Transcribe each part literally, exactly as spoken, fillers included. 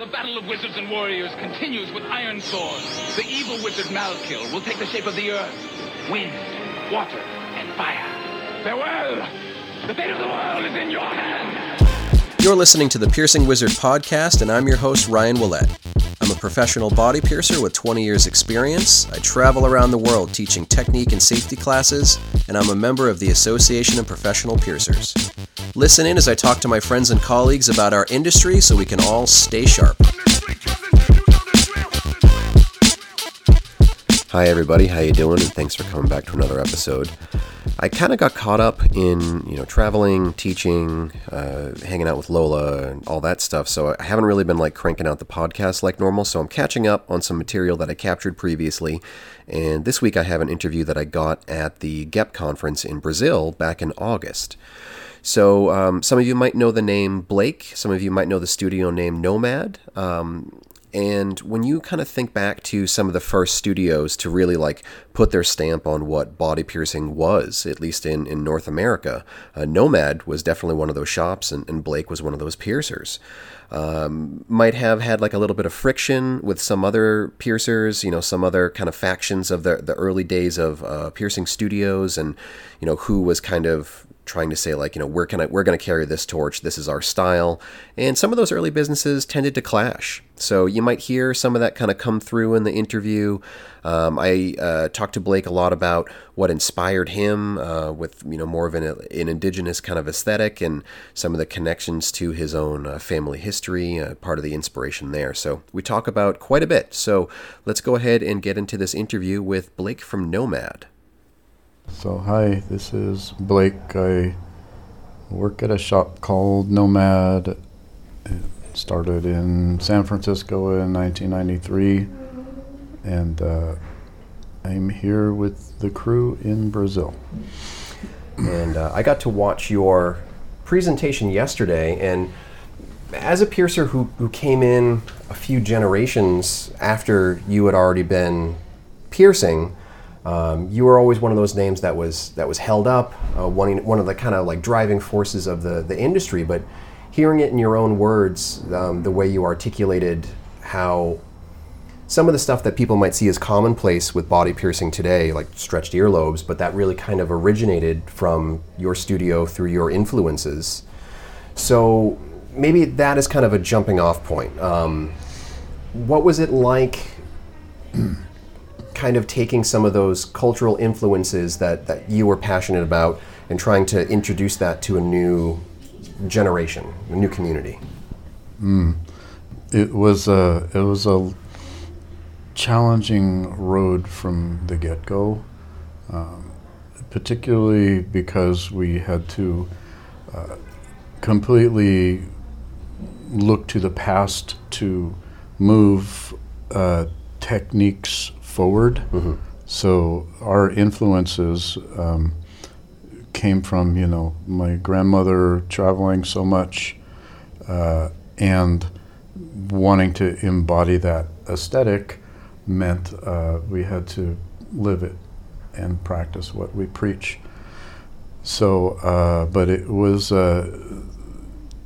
The battle of wizards and warriors continues with iron swords. The evil wizard Malkil will take the shape of the earth, wind, water, and fire. Farewell! The fate of the world is in your hands! You're listening to the Piercing Wizard Podcast, and I'm your host, Ryan Ouellette. I'm a professional body piercer with twenty years experience. I travel around the world teaching technique and safety classes, and I'm a member of the Association of Professional Piercers. Listen in as I talk to my friends and colleagues about our industry so we can all stay sharp. Hi everybody, how you doing? And thanks for coming back to another episode. I kind of got caught up in, you know, traveling, teaching, uh, hanging out with Lola, and all that stuff, so I haven't really been, like, cranking out the podcast like normal, so I'm catching up on some material that I captured previously, and this week I have an interview that I got at the G E P conference in Brazil back in August. So um, some of you might know the name Blake, some of you might know the studio name Nomad, um, and when you kind of think back to some of the first studios to really like put their stamp on what body piercing was, at least in, in North America, uh, Nomad was definitely one of those shops, and, and Blake was one of those piercers. Um, might have had like a little bit of friction with some other piercers, you know, some other kind of factions of the, the early days of uh, piercing studios, and, you know, who was kind of trying to say, like, you know, where can I, we're going to carry this torch, this is our style, and some of those early businesses tended to clash, so you might hear some of that kind of come through in the interview. Um, I uh, talked to Blake a lot about what inspired him uh, with, you know, more of an, an indigenous kind of aesthetic and some of the connections to his own uh, family history, uh, part of the inspiration there, so we talk about quite a bit, so let's go ahead and get into this interview with Blake from Nomad. So hi, this is Blake. I work at a shop called Nomad. It started in San Francisco in nineteen ninety-three, and uh, I'm here with the crew in Brazil. And uh, I got to watch your presentation yesterday, and as a piercer who, who came in a few generations after you had already been piercing, Um, you were always one of those names that was that was held up, uh, one, one of the kind of like driving forces of the, the industry, but hearing it in your own words, um, the way you articulated how some of the stuff that people might see as commonplace with body piercing today, like stretched earlobes, but that really kind of originated from your studio through your influences. So maybe that is kind of a jumping off point. Um, what was it like kind of taking some of those cultural influences that, that you were passionate about and trying to introduce that to a new generation, a new community? Mm. It was a, it was a challenging road from the get-go, um, particularly because we had to uh, completely look to the past to move uh, techniques forward. Mm-hmm. So our influences um, came from, you know, my grandmother traveling so much uh, and wanting to embody that aesthetic meant uh, we had to live it and practice what we preach. So, uh, but it was uh,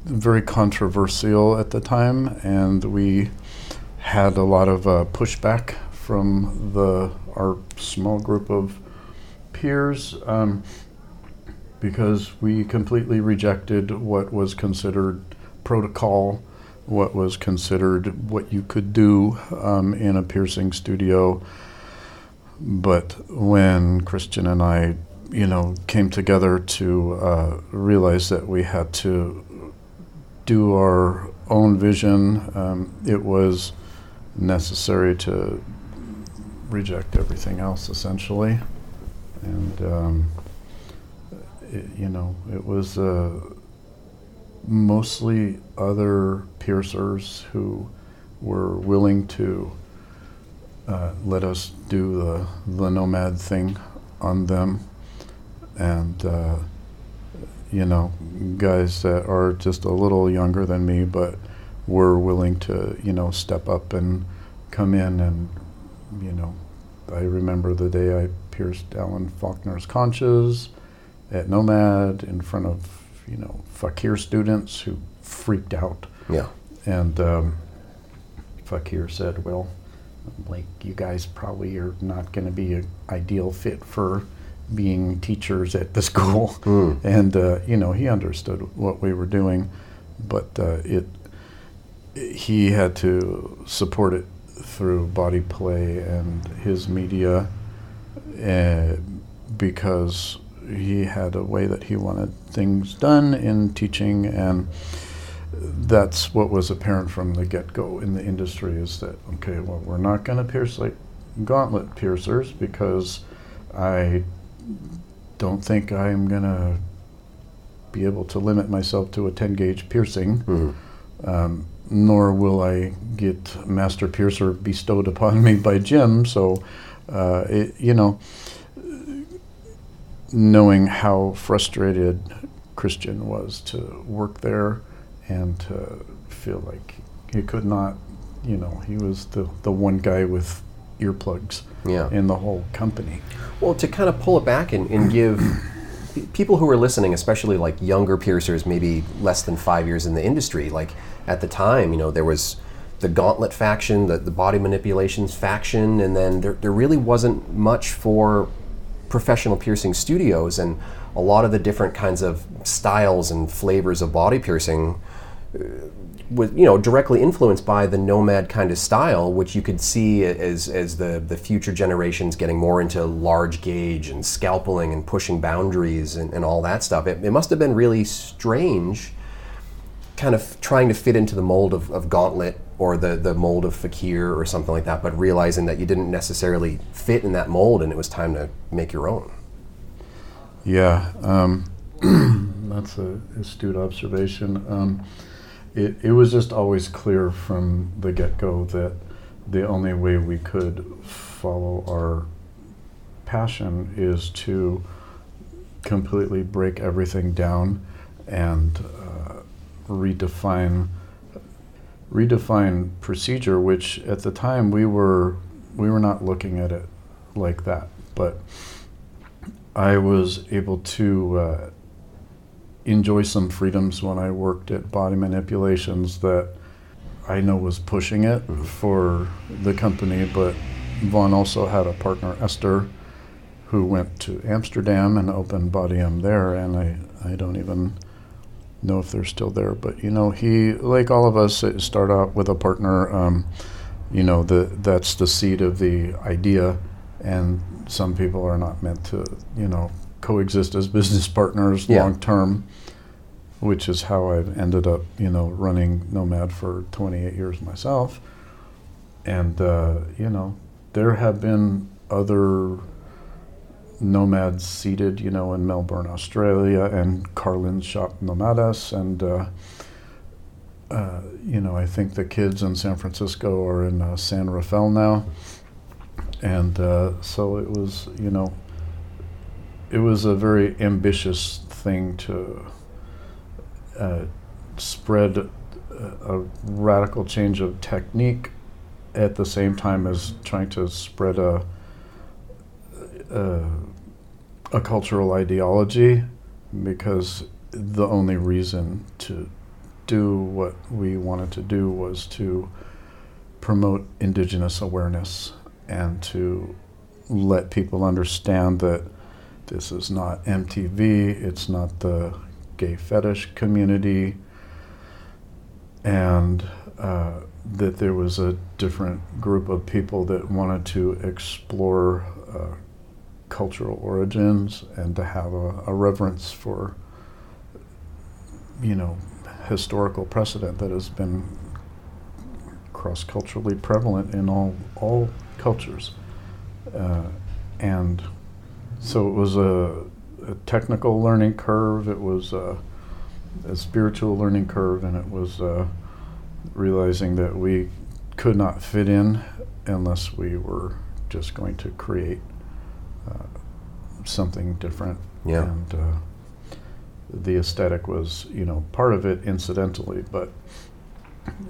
very controversial at the time, and we had a lot of uh, pushback from the our small group of peers um, because we completely rejected what was considered protocol, what was considered what you could do um, in a piercing studio. But when Christian and I, you know, came together to uh, realize that we had to do our own vision, um, it was necessary to reject everything else, essentially, and um, it, you know, it was uh, mostly other piercers who were willing to uh, let us do the, the Nomad thing on them, and uh, you know, guys that are just a little younger than me, but were willing to, you know, step up and come in and, you know, I remember the day I pierced Alan Faulkner's conches at Nomad in front of, you know, Fakir students who freaked out. Yeah. And um, Fakir said, well, Blake, you guys probably are not going to be an ideal fit for being teachers at the school. Mm. And, uh, you know, he understood what we were doing, but uh, it he had to support it through body play and his media uh, because he had a way that he wanted things done in teaching, and that's what was apparent from the get-go in the industry is that, okay, well, we're not going to pierce like gauntlet piercers because I don't think I'm going to be able to limit myself to a ten-gauge piercing, mm-hmm. um, nor will I get Master Piercer bestowed upon me by Jim. So, uh, it, you know, knowing how frustrated Christian was to work there and to feel like he could not, you know, he was the, the one guy with earplugs yeah. in the whole company. Well, to kind of pull it back and, and give people who are listening, especially like younger piercers, maybe less than five years in the industry, like at the time, you know, there was the Gauntlet faction, the, the Body Manipulations faction, and then there, there really wasn't much for professional piercing studios, and a lot of the different kinds of styles and flavors of body piercing was, you know, directly influenced by the Nomad kind of style, which you could see as as the the future generations getting more into large gauge and scalpeling and pushing boundaries and, and all that stuff. It, it must have been really strange kind of trying to fit into the mold of, of Gauntlet or the, the mold of Fakir or something like that, but realizing that you didn't necessarily fit in that mold and it was time to make your own. Yeah, um, that's an astute observation. Um, it, it was just always clear from the get-go that the only way we could follow our passion is to completely break everything down and uh, redefine redefine procedure, which at the time we were we were not looking at it like that, but I was able to uh, enjoy some freedoms when I worked at Body Manipulations that I know was pushing it for the company, but Vaughn also had a partner, Esther, who went to Amsterdam and opened Bodyum there, and I, I don't even know if they're still there, but you know, he, like all of us, start out with a partner, um, you know, the that's the seed of the idea, and some people are not meant to, you know, coexist as business partners yeah. long term, which is how I've ended up, you know, running Nomad for twenty-eight years myself. And, uh, you know, there have been other Nomads seated, you know, in Melbourne, Australia, and Carlin's shop Nomadas, and uh, uh, you know, I think the kids in San Francisco are in uh, San Rafael now, and uh, so it was, you know, it was a very ambitious thing to uh, spread a, a radical change of technique at the same time as trying to spread a Uh, a cultural ideology, because the only reason to do what we wanted to do was to promote indigenous awareness and to let people understand that this is not M T V, it's not the gay fetish community, and uh, that there was a different group of people that wanted to explore uh, cultural origins and to have a, a reverence for, you know, historical precedent that has been cross-culturally prevalent in all all cultures. Uh, and so it was a, a technical learning curve, it was a, a spiritual learning curve, and it was uh, realizing that we could not fit in unless we were just going to create Uh, something different, yeah. and uh, the aesthetic was, you know, part of it incidentally, but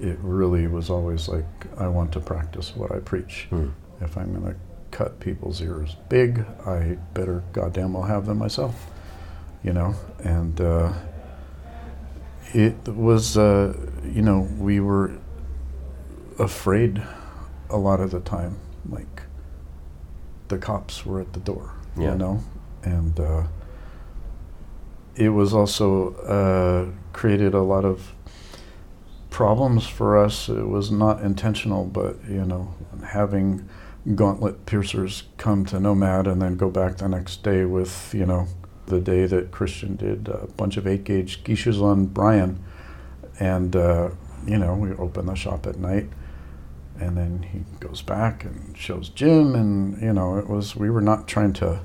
it really was always like, I want to practice what I preach. Mm. If I'm going to cut people's ears big, I better goddamn well have them myself, you know, and uh, it was, uh, you know, we were afraid a lot of the time, like the cops were at the door, yeah. you know, and uh, it was also uh, created a lot of problems for us. It was not intentional, but you know, having Gauntlet piercers come to Nomad and then go back the next day with, you know, the day that Christian did a bunch of eight gauge geishas on Brian, and uh, you know, we open the shop at night, and then he goes back and shows Jim, and you know, it was, we were not trying to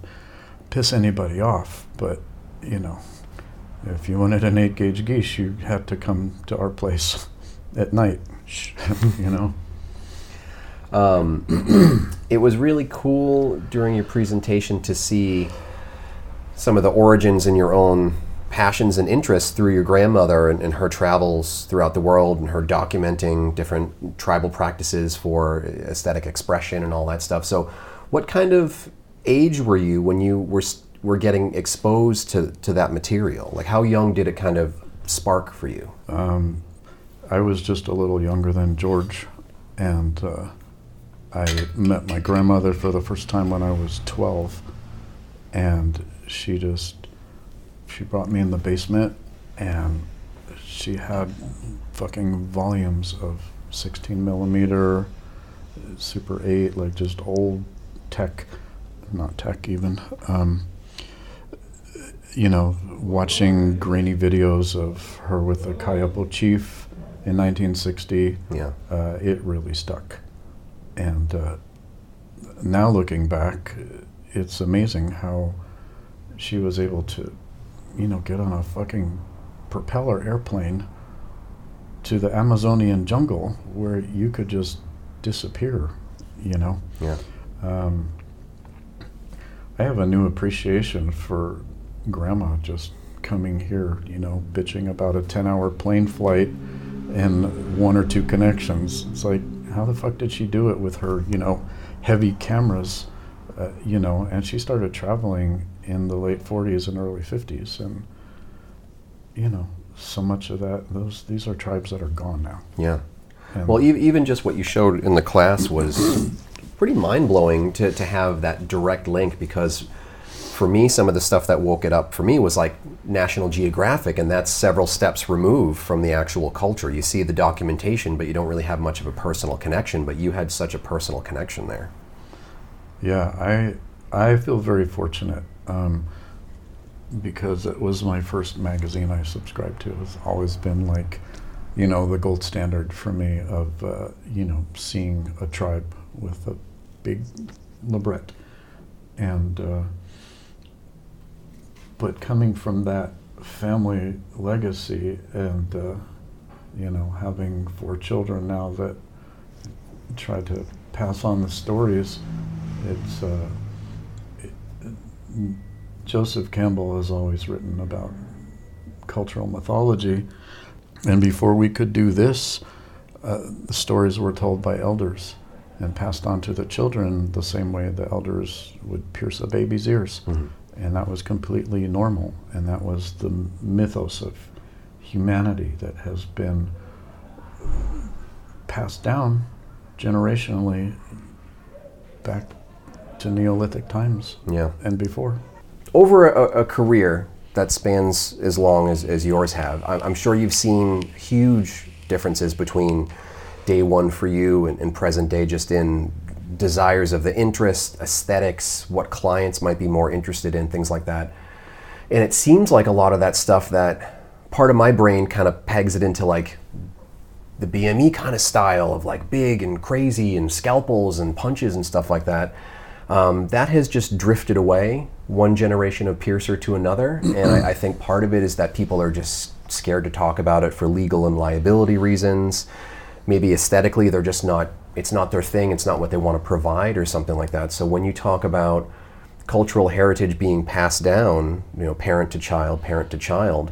piss anybody off, but you know, if you wanted an eight gauge geish, you had to come to our place at night, you know. Um, it was really cool during your presentation to see some of the origins in your own passions and interests through your grandmother and, and her travels throughout the world and her documenting different tribal practices for aesthetic expression and all that stuff. So what kind of age were you when you were were getting exposed to, to that material? Like, how young did it kind of spark for you? Um, I was just a little younger than George, and uh, I met my grandmother for the first time when I was twelve, and she just, she brought me in the basement, and she had fucking volumes of sixteen millimeter, Super eight, like just old tech, not tech even, um, you know, watching grainy videos of her with the Kayapo chief in nineteen sixty. Yeah. Uh, it really stuck. And uh, now looking back, it's amazing how she was able to, you know, get on a fucking propeller airplane to the Amazonian jungle where you could just disappear, you know? Yeah. Um, I have a new appreciation for Grandma just coming here, you know, bitching about a ten hour plane flight and one or two connections. It's like, how the fuck did she do it with her, you know, heavy cameras, uh, you know, and she started traveling in the late forties and early fifties, and you know, so much of that, those, these are tribes that are gone now. Yeah. And well, e- even just what you showed in the class was pretty mind-blowing to, to have that direct link, because for me, some of the stuff that woke it up for me was like National Geographic, and that's several steps removed from the actual culture. You see the documentation, but you don't really have much of a personal connection, but you had such a personal connection there. Yeah, I, I feel very fortunate. Um, because it was my first magazine I subscribed to. It's always been like, you know, the gold standard for me of, uh, you know, seeing a tribe with a big librette. And, uh, but coming from that family legacy and, uh, you know, having four children now that try to pass on the stories, it's, uh, Joseph Campbell has always written about cultural mythology, and before we could do this, uh, the stories were told by elders and passed on to the children the same way the elders would pierce a baby's ears. Mm-hmm. And that was completely normal, and that was the mythos of humanity that has been passed down generationally back to Neolithic times, yeah, and before. Over a, a career that spans as long as, as yours have, I'm, I'm sure you've seen huge differences between day one for you and, and present day, just in desires of the interest, aesthetics, what clients might be more interested in, things like that. And it seems like a lot of that stuff, that part of my brain kind of pegs it into like the B M E kind of style of like big and crazy and scalpels and punches and stuff like that. Um, that has just drifted away one generation of piercer to another, and I, I think part of it is that people are just scared to talk about it for legal and liability reasons. Maybe aesthetically, they're just not, it's not their thing, it's not what they want to provide or something like that. So when you talk about cultural heritage being passed down, you know, parent to child, parent to child,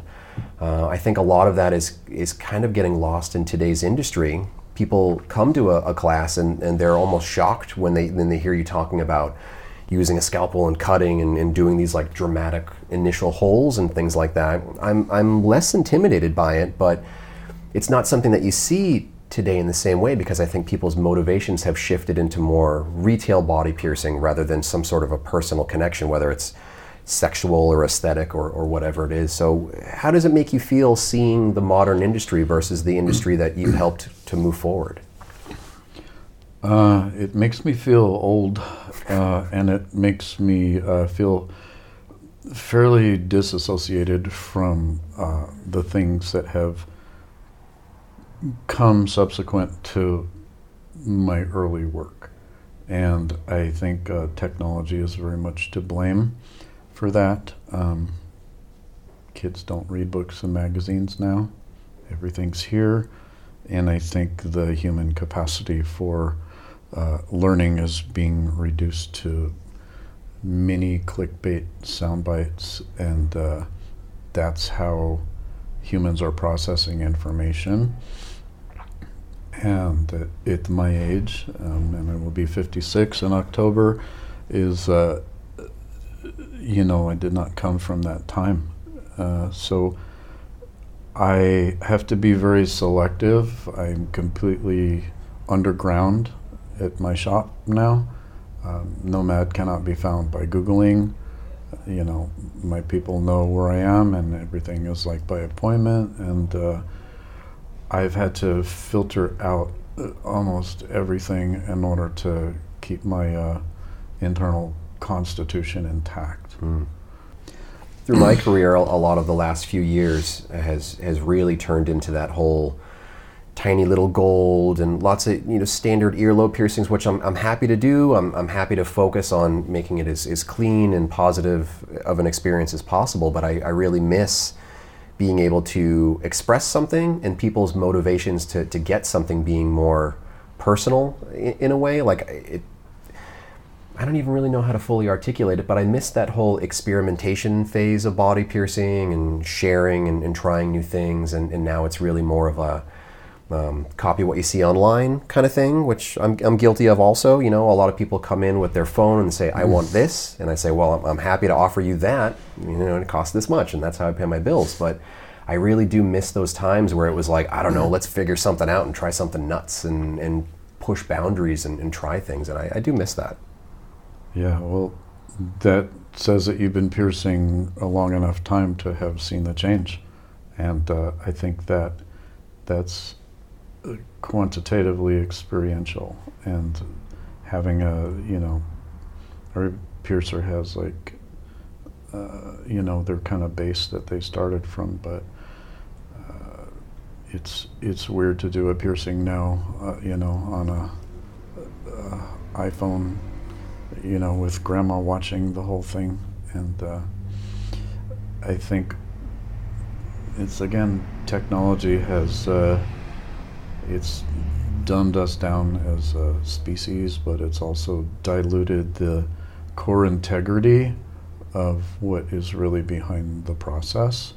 uh, I think a lot of that is, is kind of getting lost in today's industry. People come to a, a class and, and they're almost shocked when they when they hear you talking about using a scalpel and cutting and, and doing these like dramatic initial holes and things like that. I'm I'm less intimidated by it, but it's not something that you see today in the same way, because I think people's motivations have shifted into more retail body piercing rather than some sort of a personal connection, whether it's sexual or aesthetic or, or whatever it is. So how does it make you feel seeing the modern industry versus the industry that you helped to move forward? Uh, it makes me feel old, uh, and it makes me uh, feel fairly disassociated from uh, the things that have come subsequent to my early work. And I think uh, technology is very much to blame for that. Um, kids don't read books and magazines now. Everything's here. And I think the human capacity for uh, learning is being reduced to mini clickbait sound bites. And uh, that's how humans are processing information. And uh, at my age, um, and I will be fifty-six in October, is uh, you know, I did not come from that time. Uh, so I have to be very selective. I'm completely underground at my shop now. Um, Nomad cannot be found by Googling. You know, my people know where I am, and everything is like by appointment. And uh, I've had to filter out almost everything in order to keep my uh, internal constitution intact. Mm. Through my career, a lot of the last few years has has really turned into that whole tiny little gold and lots of, you know, standard earlobe piercings, which I'm I'm happy to do. I'm I'm happy to focus on making it as, as clean and positive of an experience as possible, but I, I really miss being able to express something and people's motivations to, to get something being more personal in, in a way. Like it I don't even really know how to fully articulate it, but I missed that whole experimentation phase of body piercing and sharing and, and trying new things. And, and now it's really more of a um, copy what you see online kind of thing, which I'm, I'm guilty of also. You know, a lot of people come in with their phone and say, I want this. And I say, well, I'm, I'm happy to offer you that. You know, and it costs this much, and that's how I pay my bills. But I really do miss those times where it was like, I don't know, let's figure something out and try something nuts and, and push boundaries and, and try things. And I, I do miss that. Yeah, well, that says that you've been piercing a long enough time to have seen the change. And uh, I think that that's quantitatively experiential. And having a, you know, every piercer has like, uh, you know, their kind of base that they started from. But uh, it's it's weird to do a piercing now, uh, you know, on a, a iPhone, you know, with grandma watching the whole thing. And uh, I think it's, again, technology has, uh, it's dumbed us down as a species, but it's also diluted the core integrity of what is really behind the process.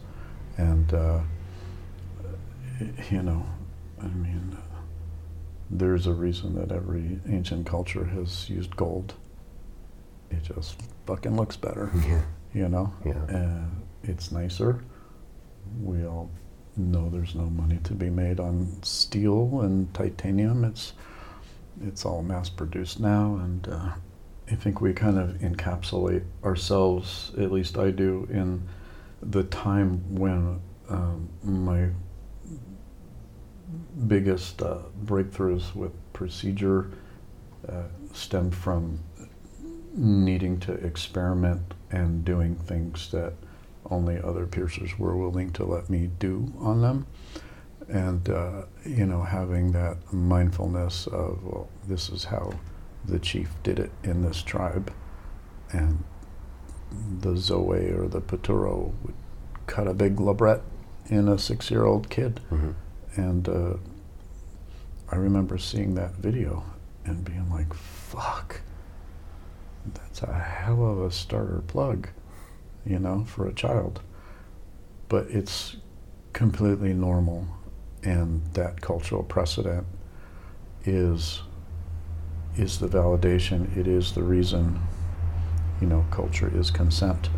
And, uh, you know, I mean, there's a reason that every ancient culture has used gold. It just fucking looks better, yeah. You know? Yeah. Uh, it's nicer. We all know there's no money to be made on steel and titanium. It's it's all mass-produced now, and uh, I think we kind of encapsulate ourselves, at least I do, in the time when um, my biggest uh, breakthroughs with procedure uh, stemmed from needing to experiment and doing things that only other piercers were willing to let me do on them. And, uh, you know, having that mindfulness of, well, this is how the chief did it in this tribe. And the Zoe or the Paturo would cut a big labrette in a six-year-old kid. Mm-hmm. And uh, I remember seeing that video and being like, fuck. That's a hell of a starter plug, you know, for a child. But it's completely normal, and that cultural precedent is is the validation. It is the reason, you know, culture is consent.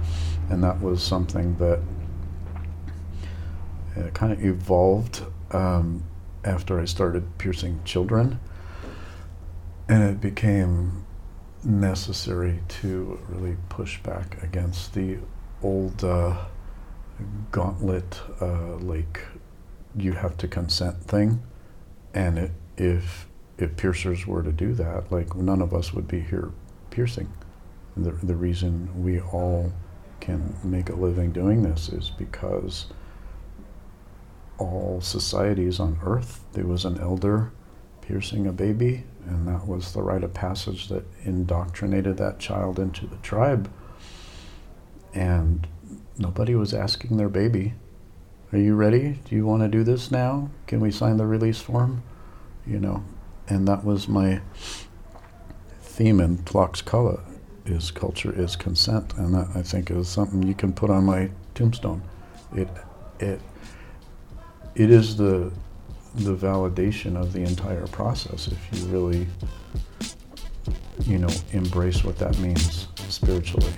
And that was something that uh, kind of evolved um, after I started piercing children, and it became necessary to really push back against the old uh, gauntlet, uh, like you have to consent thing, and it, if if piercers were to do that, like none of us would be here piercing. The the reason we all can make a living doing this is because all societies on earth, there was an elder piercing a baby, and that was the rite of passage that indoctrinated that child into the tribe. And nobody was asking their baby, are you ready? Do you want to do this now? Can we sign the release form? You know, and that was my theme in Tlaxcala, is culture is consent. And that, I think, is something you can put on my tombstone. It, it, It is the the validation of the entire process if you really, you know, embrace what that means spiritually.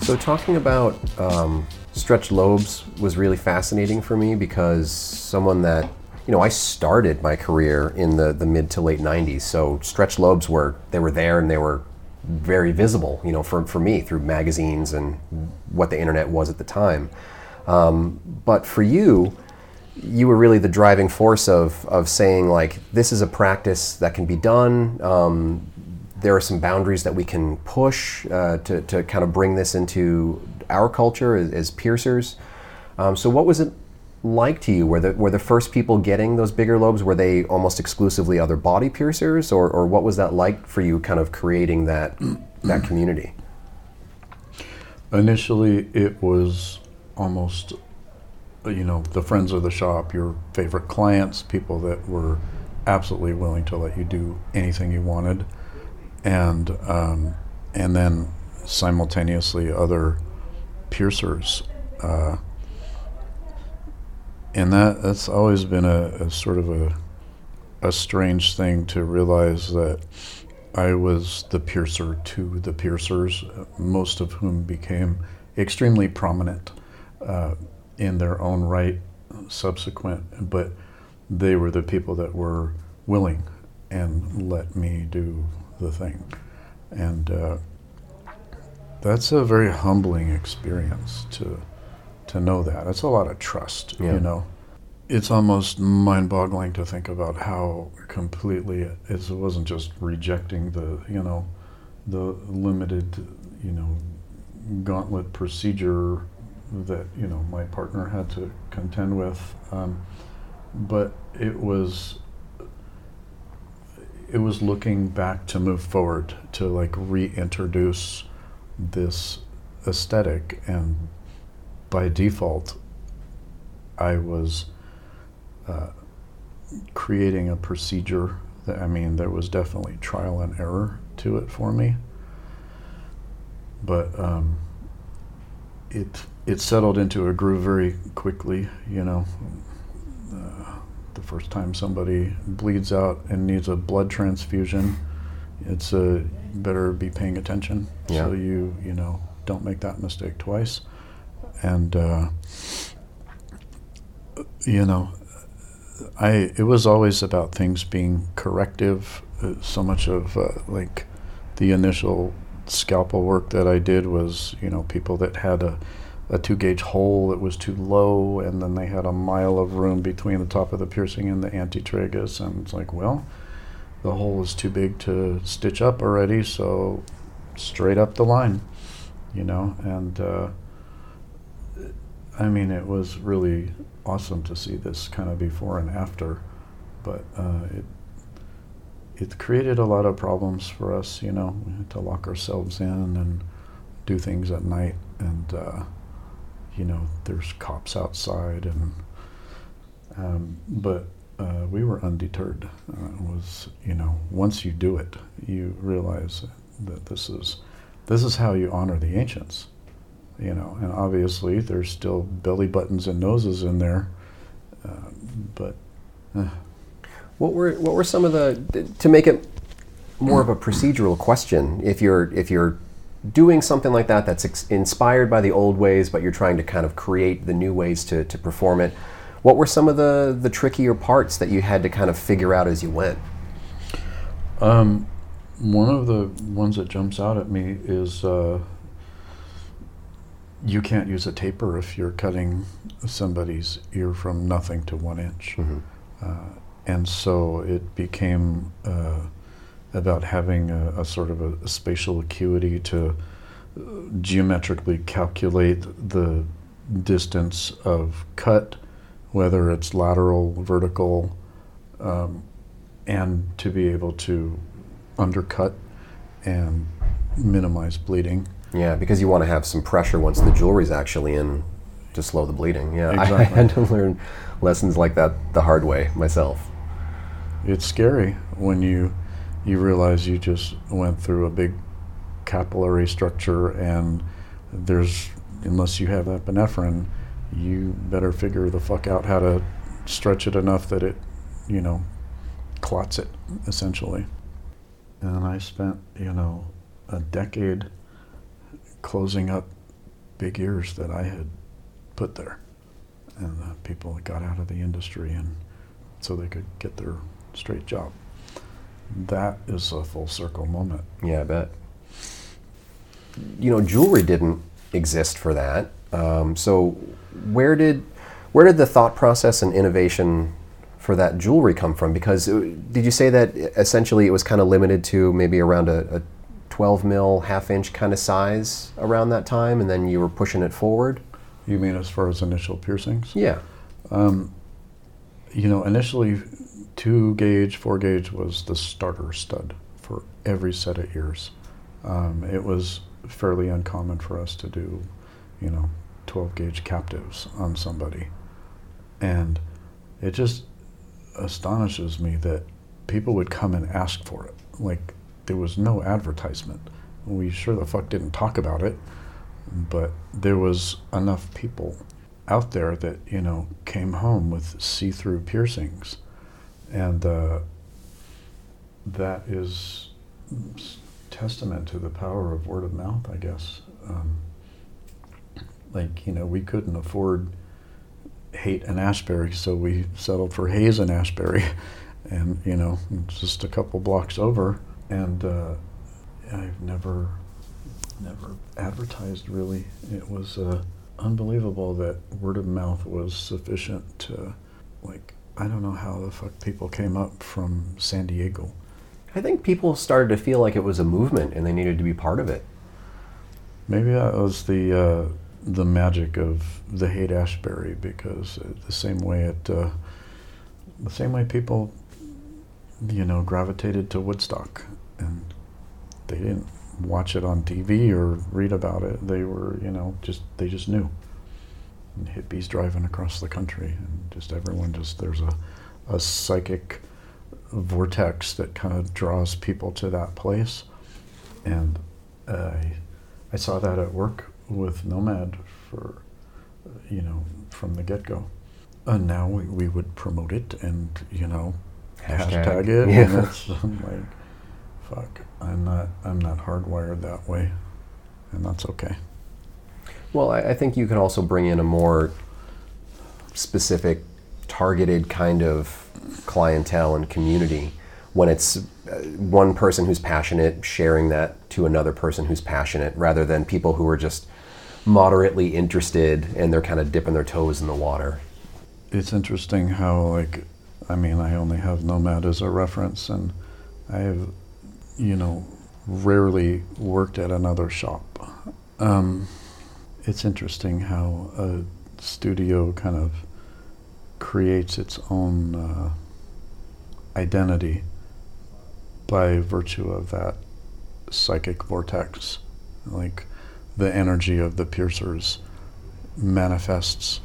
So talking about um, stretched lobes was really fascinating for me, because someone that, you know, I started my career in the, the mid to late nineties, so stretched lobes were, they were there and they were very visible, you know, for, for me through magazines and what the internet was at the time. Um, but for you, you were really the driving force of of saying, like, this is a practice that can be done. Um, there are some boundaries that we can push uh, to, to kind of bring this into our culture as, as piercers. Um, so what was it like to you? Were the, were the first people getting those bigger lobes, were they almost exclusively other body piercers? Or, or what was that like for you, kind of creating that that community? Initially, it was almost, you know, the friends of the shop, your favorite clients, people that were absolutely willing to let you do anything you wanted. And um, and then simultaneously other piercers. Uh, and that that's always been a, a sort of a, a strange thing to realize, that I was the piercer to the piercers, most of whom became extremely prominent Uh, in their own right subsequent, but they were the people that were willing and let me do the thing. And uh, that's a very humbling experience to to know that. It's a lot of trust, yeah. You know. It's almost mind-boggling to think about how completely it, it wasn't just rejecting the, you know, the limited, you know, gauntlet procedure that, you know, my partner had to contend with, um, but it was it was looking back to move forward, to like reintroduce this aesthetic. And by default I was uh, creating a procedure that, I mean, there was definitely trial and error to it for me, but um, it It settled into a groove very quickly, you know. Uh, the first time somebody bleeds out and needs a blood transfusion, it's a uh, better be paying attention, yeah. So you you know don't make that mistake twice. And uh, you know, I it was always about things being corrective. Uh, so much of uh, like the initial scalpel work that I did was, you know, people that had a a two-gauge hole that was too low, and then they had a mile of room between the top of the piercing and the antitragus, and it's like, well, the hole is too big to stitch up already, so straight up the line, you know. And uh, I mean, it was really awesome to see this kind of before and after, but uh, it it created a lot of problems for us, you know. We had to lock ourselves in and do things at night, and uh, you know, there's cops outside, and um, but uh, we were undeterred. Uh, it was, you know, once you do it, you realize that this is this is how you honor the ancients, you know. And obviously, there's still belly buttons and noses in there, uh, but uh. what were what were some of the, to make it more of a procedural question? If you're if you're doing something like that that's ex- inspired by the old ways, but you're trying to kind of create the new ways to, to perform it, What were some of the, the trickier parts that you had to kind of figure out as you went? Um, one of the ones that jumps out at me is uh, you can't use a taper if you're cutting somebody's ear from nothing to one inch. Mm-hmm. Uh, and so it became uh, about having a, a sort of a, a spatial acuity to geometrically calculate the distance of cut, whether it's lateral, vertical, um, and to be able to undercut and minimize bleeding. Yeah, because you want to have some pressure once the jewelry's actually in to slow the bleeding. Yeah, exactly. I had to learn lessons like that the hard way myself. It's scary when you you realize you just went through a big capillary structure, and there's, unless you have epinephrine, you better figure the fuck out how to stretch it enough that it, you know, clots it, essentially. And I spent, you know, a decade closing up big ears that I had put there. And uh, people got out of the industry and so they could get their straight job. That is a full circle moment. Yeah, I bet. You know, jewelry didn't exist for that. Um, so where did where did the thought process and innovation for that jewelry come from? Because it, did you say that essentially it was kind of limited to maybe around a, a twelve mil half inch kind of size around that time, and then you were pushing it forward? You mean as far as initial piercings? Yeah. Um, you know, initially two gauge, four gauge was the starter stud for every set of ears. Um, it was fairly uncommon for us to do, you know, twelve gauge captives on somebody. And it just astonishes me that people would come and ask for it. Like, there was no advertisement. We sure the fuck didn't talk about it, but there was enough people out there that, you know, came home with see-through piercings. And uh, that is testament to the power of word of mouth, I guess. Um, like, you know, we couldn't afford Haight and Ashbury, so we settled for Hayes and Ashbury, and, you know, just a couple blocks over. And uh, I've never, never advertised, really. It was uh, unbelievable that word of mouth was sufficient to, like, I don't know how the fuck people came up from San Diego. I think people started to feel like it was a movement and they needed to be part of it. Maybe that was the uh, the magic of the Haight-Ashbury, because the same way it, uh, the same way people, you know, gravitated to Woodstock, and they didn't watch it on T V or read about it. They were, you know, just they just knew. And hippies driving across the country, and just everyone just there's a a psychic vortex that kind of draws people to that place. And uh, I saw that at work with Nomad for, you know, from the get-go. And now we, we would promote it and, you know, hashtag, hashtag it. Yeah. And it's, I'm like, fuck, I'm not, I'm not hardwired that way, and that's okay. Well, I, I think you can also bring in a more specific, targeted kind of clientele and community when it's one person who's passionate sharing that to another person who's passionate, rather than people who are just moderately interested and they're kind of dipping their toes in the water. It's interesting how, like, I mean, I only have Nomad as a reference, and I have, you know, rarely worked at another shop. Um, it's interesting how a studio kind of creates its own uh, identity by virtue of that psychic vortex. Like, the energy of the piercers manifests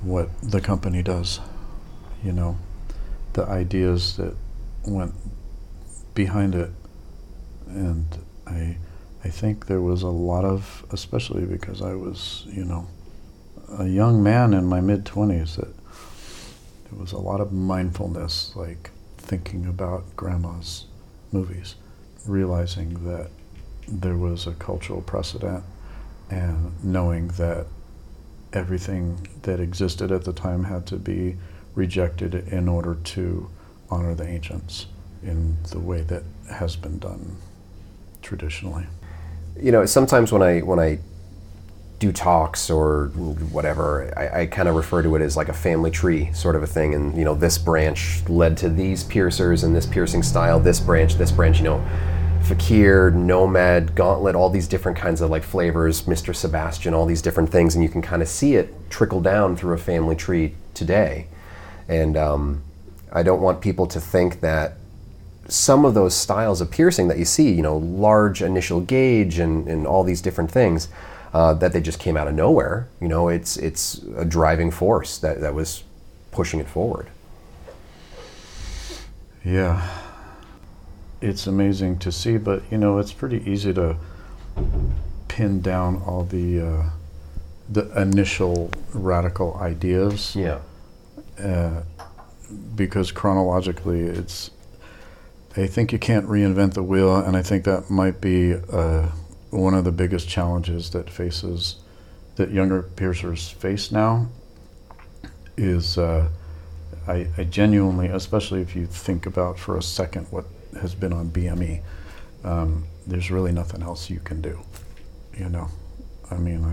what the company does. You know, the ideas that went behind it. And I, I think there was a lot of, especially because I was, you know, a young man in my mid-twenties, that it was a lot of mindfulness, like thinking about grandma's movies, realizing that there was a cultural precedent, and knowing that everything that existed at the time had to be rejected in order to honor the ancients in the way that has been done traditionally. You know, sometimes when I when I do talks or whatever, I, I kind of refer to it as like a family tree sort of a thing, and you know, this branch led to these piercers and this piercing style, this branch, this branch, you know, Fakir, Nomad, Gauntlet, all these different kinds of like flavors, Mister Sebastian, all these different things, and you can kind of see it trickle down through a family tree today. And um, I don't want people to think that some of those styles of piercing that you see, you know, large initial gauge and, and all these different things, uh, that they just came out of nowhere. You know, it's it's a driving force that, that was pushing it forward. Yeah. It's amazing to see, but, you know, it's pretty easy to pin down all the uh, the initial radical ideas. Yeah. Uh, because chronologically, it's, I think you can't reinvent the wheel, and I think that might be uh, one of the biggest challenges that faces, that younger piercers face now, is uh, I, I genuinely, especially if you think about for a second what has been on B M E, um, there's really nothing else you can do, you know? I mean,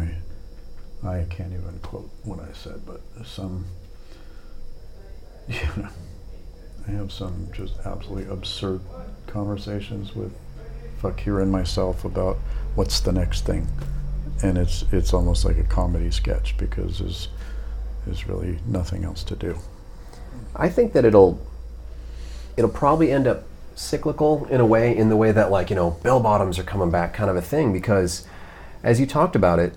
I, I can't even quote what I said, but some... You know, I have some just absolutely absurd conversations with Fakir and myself about what's the next thing, and it's it's almost like a comedy sketch because there's there's really nothing else to do. I think that it'll it'll probably end up cyclical in a way, in the way that, like, you know, bell bottoms are coming back, kind of a thing, because as you talked about it,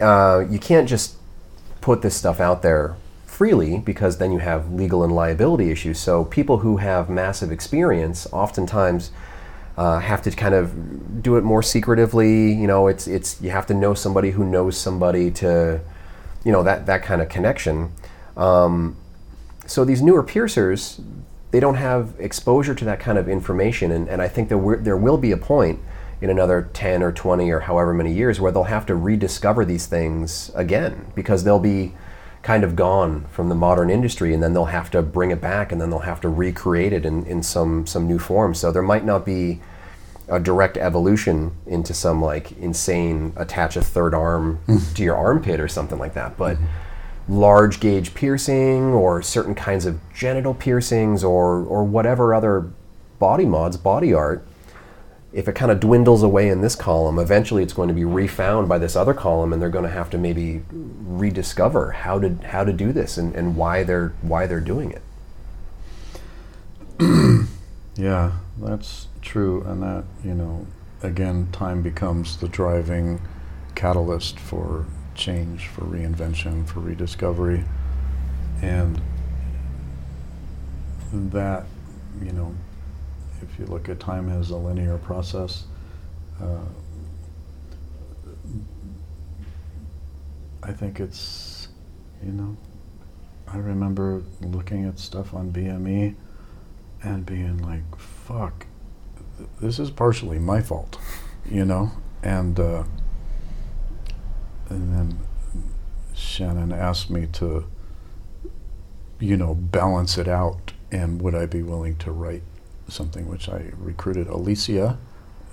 uh, you can't just put this stuff out there freely, because then you have legal and liability issues. So people who have massive experience oftentimes uh, have to kind of do it more secretively. You know, it's it's you have to know somebody who knows somebody to, you know, that that kind of connection. Um, so these newer piercers, they don't have exposure to that kind of information, and, and I think there w- there will be a point in another ten or twenty or however many years where they'll have to rediscover these things again, because they'll be kind of gone from the modern industry, and then they'll have to bring it back, and then they'll have to recreate it in, in some some new form. So there might not be a direct evolution into some like insane attach a third arm to your armpit or something like that, but mm-hmm. large gauge piercing or certain kinds of genital piercings or or whatever other body mods, body art, if it kind of dwindles away in this column, eventually it's going to be refound by this other column, and they're going to have to maybe rediscover how to how to do this and, and why they're why they're doing it. Yeah, that's true, and that, you know, again, time becomes the driving catalyst for change, for reinvention, for rediscovery, and that, you know, if you look at time as a linear process, uh, I think it's, you know, I remember looking at stuff on B M E and being like, fuck, th- this is partially my fault, you know? And, uh, and then Shannon asked me to, you know, balance it out, and would I be willing to write something, which I recruited Alicia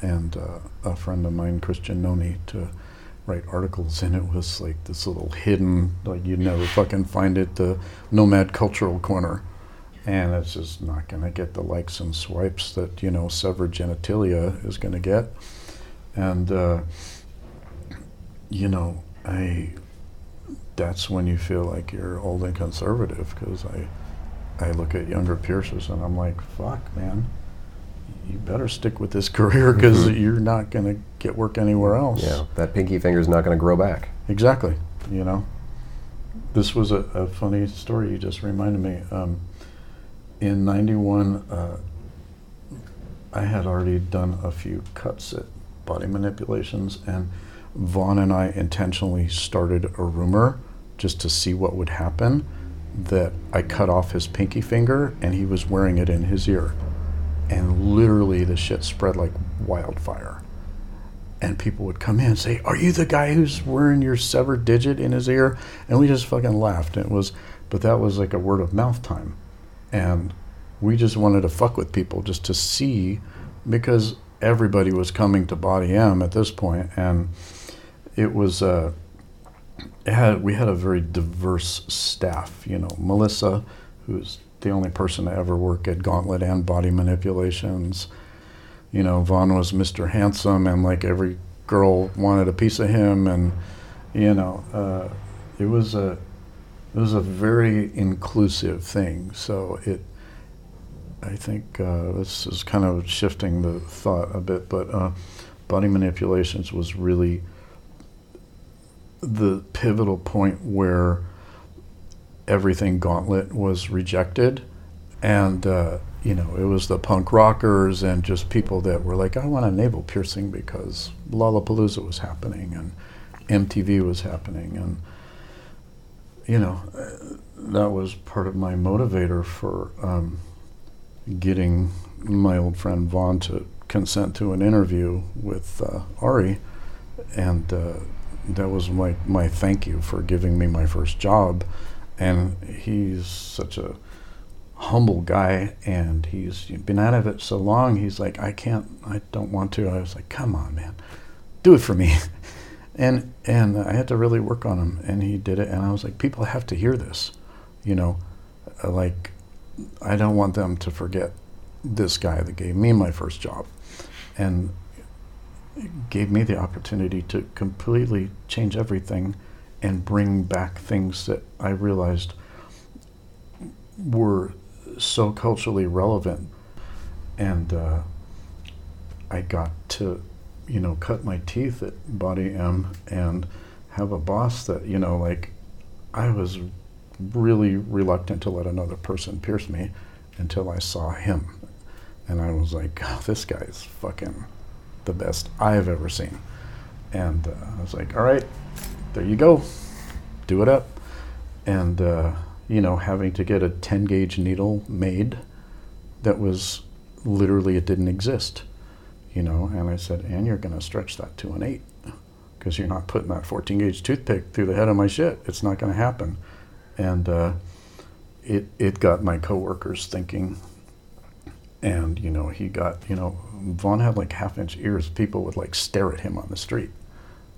and uh, a friend of mine, Christian Noni, to write articles, and it was like this little hidden, like you'd never fucking find it, the Nomad Cultural Corner, and it's just not going to get the likes and swipes that, you know, severed genitalia is going to get. And uh, you know, I that's when you feel like you're old and conservative, because I I look at younger piercers and I'm like, fuck, man, you better stick with this career, because you're not going to get work anywhere else. Yeah, that pinky finger's not going to grow back. Exactly, you know. This was a, a funny story you just reminded me. Um, in ninety-one, uh, I had already done a few cuts at Body Manipulations, and Vaughn and I intentionally started a rumor just to see what would happen, that I cut off his pinky finger and he was wearing it in his ear. And literally the shit spread like wildfire. And people would come in and say, are you the guy who's wearing your severed digit in his ear? And we just fucking laughed. And it was, but that was like a word of mouth time. And we just wanted to fuck with people just to see, because everybody was coming to Body M at this point. And it was, uh, it had, we had a very diverse staff. You know, Melissa, who's the only person to ever work at Gauntlet and Body Manipulations. You know, Vaughn was Mister Handsome, and like every girl wanted a piece of him, and you know, uh, it was a it was a very inclusive thing. So it, I think uh, this is kind of shifting the thought a bit, but uh, Body Manipulations was really the pivotal point where everything Gauntlet was rejected, and. Uh, You know, it was the punk rockers and just people that were like, I want a navel piercing because Lollapalooza was happening and M T V was happening. And, you know, that was part of my motivator for um, getting my old friend Vaughn to consent to an interview with uh, Ari. And uh, that was my, my thank you for giving me my first job. And he's such a humble guy, and he's been out of it so long, he's like, I can't, I don't want to. I was like, come on, man, do it for me. and and I had to really work on him, and he did it, and I was like, people have to hear this, you know, like, I don't want them to forget this guy that gave me my first job, and gave me the opportunity to completely change everything, and bring back things that I realized were so culturally relevant. And uh, I got to, you know, cut my teeth at Body M and have a boss that, you know, like, I was really reluctant to let another person pierce me until I saw him. And I was like, oh, this guy's fucking the best I've ever seen. And uh, I was like, all right, there you go, do it up. And uh, you know, having to get a ten gauge needle made that was literally, it didn't exist, you know, and I said, and you're gonna stretch that to an eight, because you're not putting that fourteen gauge toothpick through the head of my shit. It's not gonna happen. And uh, it it got my coworkers thinking, and, you know, he got, you know, Vaughn had like half inch ears. People would like stare at him on the street.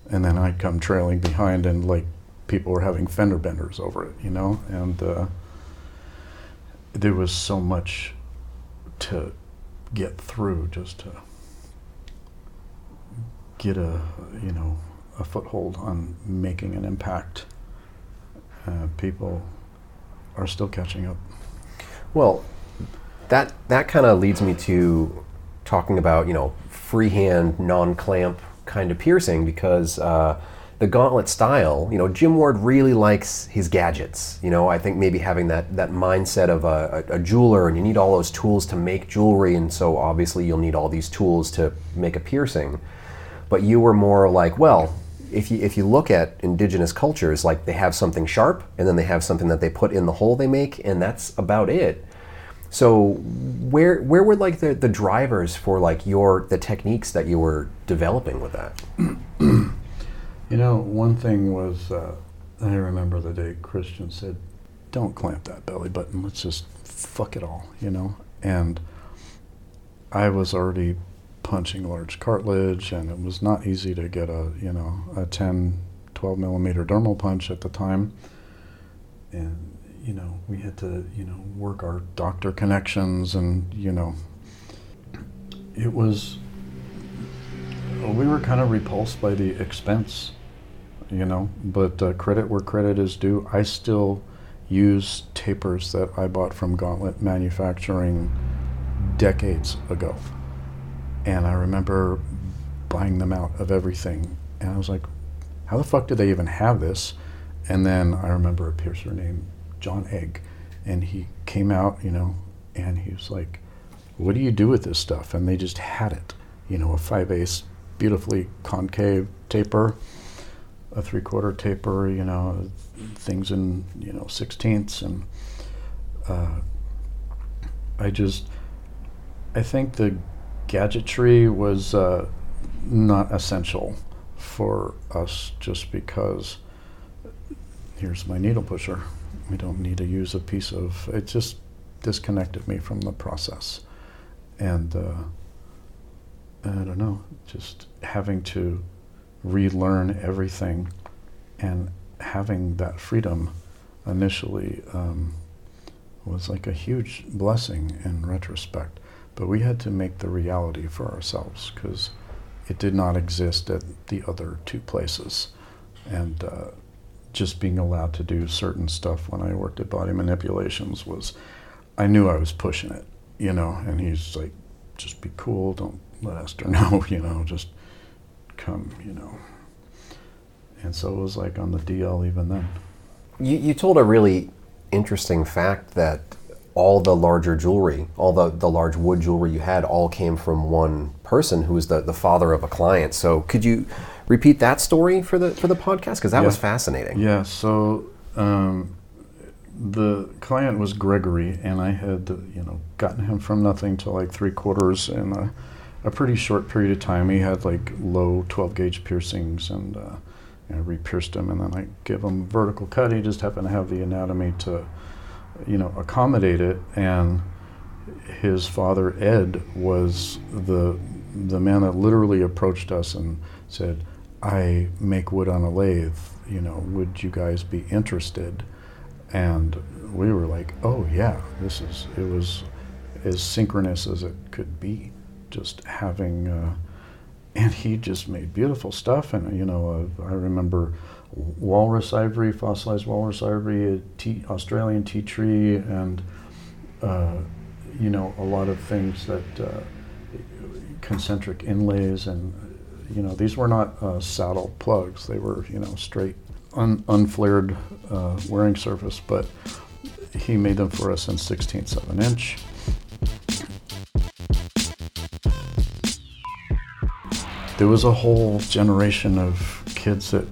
And then I'd come trailing behind, and like, people were having fender benders over it, you know? And uh, there was so much to get through just to get a, you know, a foothold on making an impact. Uh, people are still catching up. Well, that that kind of leads me to talking about, you know, freehand, non-clamp kind of piercing, because uh, the Gauntlet style, you know, Jim Ward really likes his gadgets. You know, I think maybe having that, that mindset of a, a, a jeweler, and you need all those tools to make jewelry, and so obviously you'll need all these tools to make a piercing. But you were more like, well, if you if you look at indigenous cultures, like, they have something sharp, and then they have something that they put in the hole they make, and that's about it. So where where were like the, the drivers for like your the techniques that you were developing with that? You know, one thing was, uh, I remember the day Christian said, don't clamp that belly button, let's just fuck it all, you know? And I was already punching large cartilage, and it was not easy to get a, you know, a ten, twelve millimeter dermal punch at the time. And, you know, we had to, you know, work our doctor connections, and, you know, it was, we were kind of repulsed by the expense. You know, but uh, credit where credit is due. I still use tapers that I bought from Gauntlet Manufacturing decades ago. And I remember buying them out of everything. And I was like, how the fuck do they even have this? And then I remember a piercer named John Egg. And he came out, you know, and he was like, what do you do with this stuff? And they just had it. You know, a five eighths, beautifully concave taper, a three quarter taper, you know, things in, you know, sixteenths. And uh, I just, I think the gadgetry was uh, not essential for us, just because here's my needle pusher. We don't need to use a piece of, it just disconnected me from the process. And uh, I don't know, just having to relearn everything and having that freedom initially um, was like a huge blessing in retrospect. But we had to make the reality for ourselves, because it did not exist at the other two places. And uh, just being allowed to do certain stuff when I worked at Body Manipulations was, I knew I was pushing it, you know, and he's like, just be cool, don't let Esther know, you know, just come, you know. And so it was like on the D L even then. You, you told a really interesting fact that all the larger jewelry, all the, the large wood jewelry you had, all came from one person who was the, the father of a client. So could you repeat that story for the for the podcast? Because that yeah. was fascinating. Yeah, so um, the client was Gregory, and I had, you know, gotten him from nothing to like three quarters in a, a pretty short period of time. He had like low twelve gauge piercings, and uh, I re-pierced him, and then I gave him a vertical cut. He just happened to have the anatomy to, you know, accommodate it. And his father, Ed, was the the man that literally approached us and said, I make wood on a lathe, you know, would you guys be interested? And we were like, oh yeah, this is, it was as synchronous as it could be, just having, uh, and he just made beautiful stuff. And, you know, uh, I remember walrus ivory, fossilized walrus ivory, a tea, Australian tea tree, and, uh, you know, a lot of things that, uh, concentric inlays, and, you know, these were not uh, saddle plugs. They were, you know, straight, un- unflared uh, wearing surface, but he made them for us in sixteenths of an inch. There was a whole generation of kids that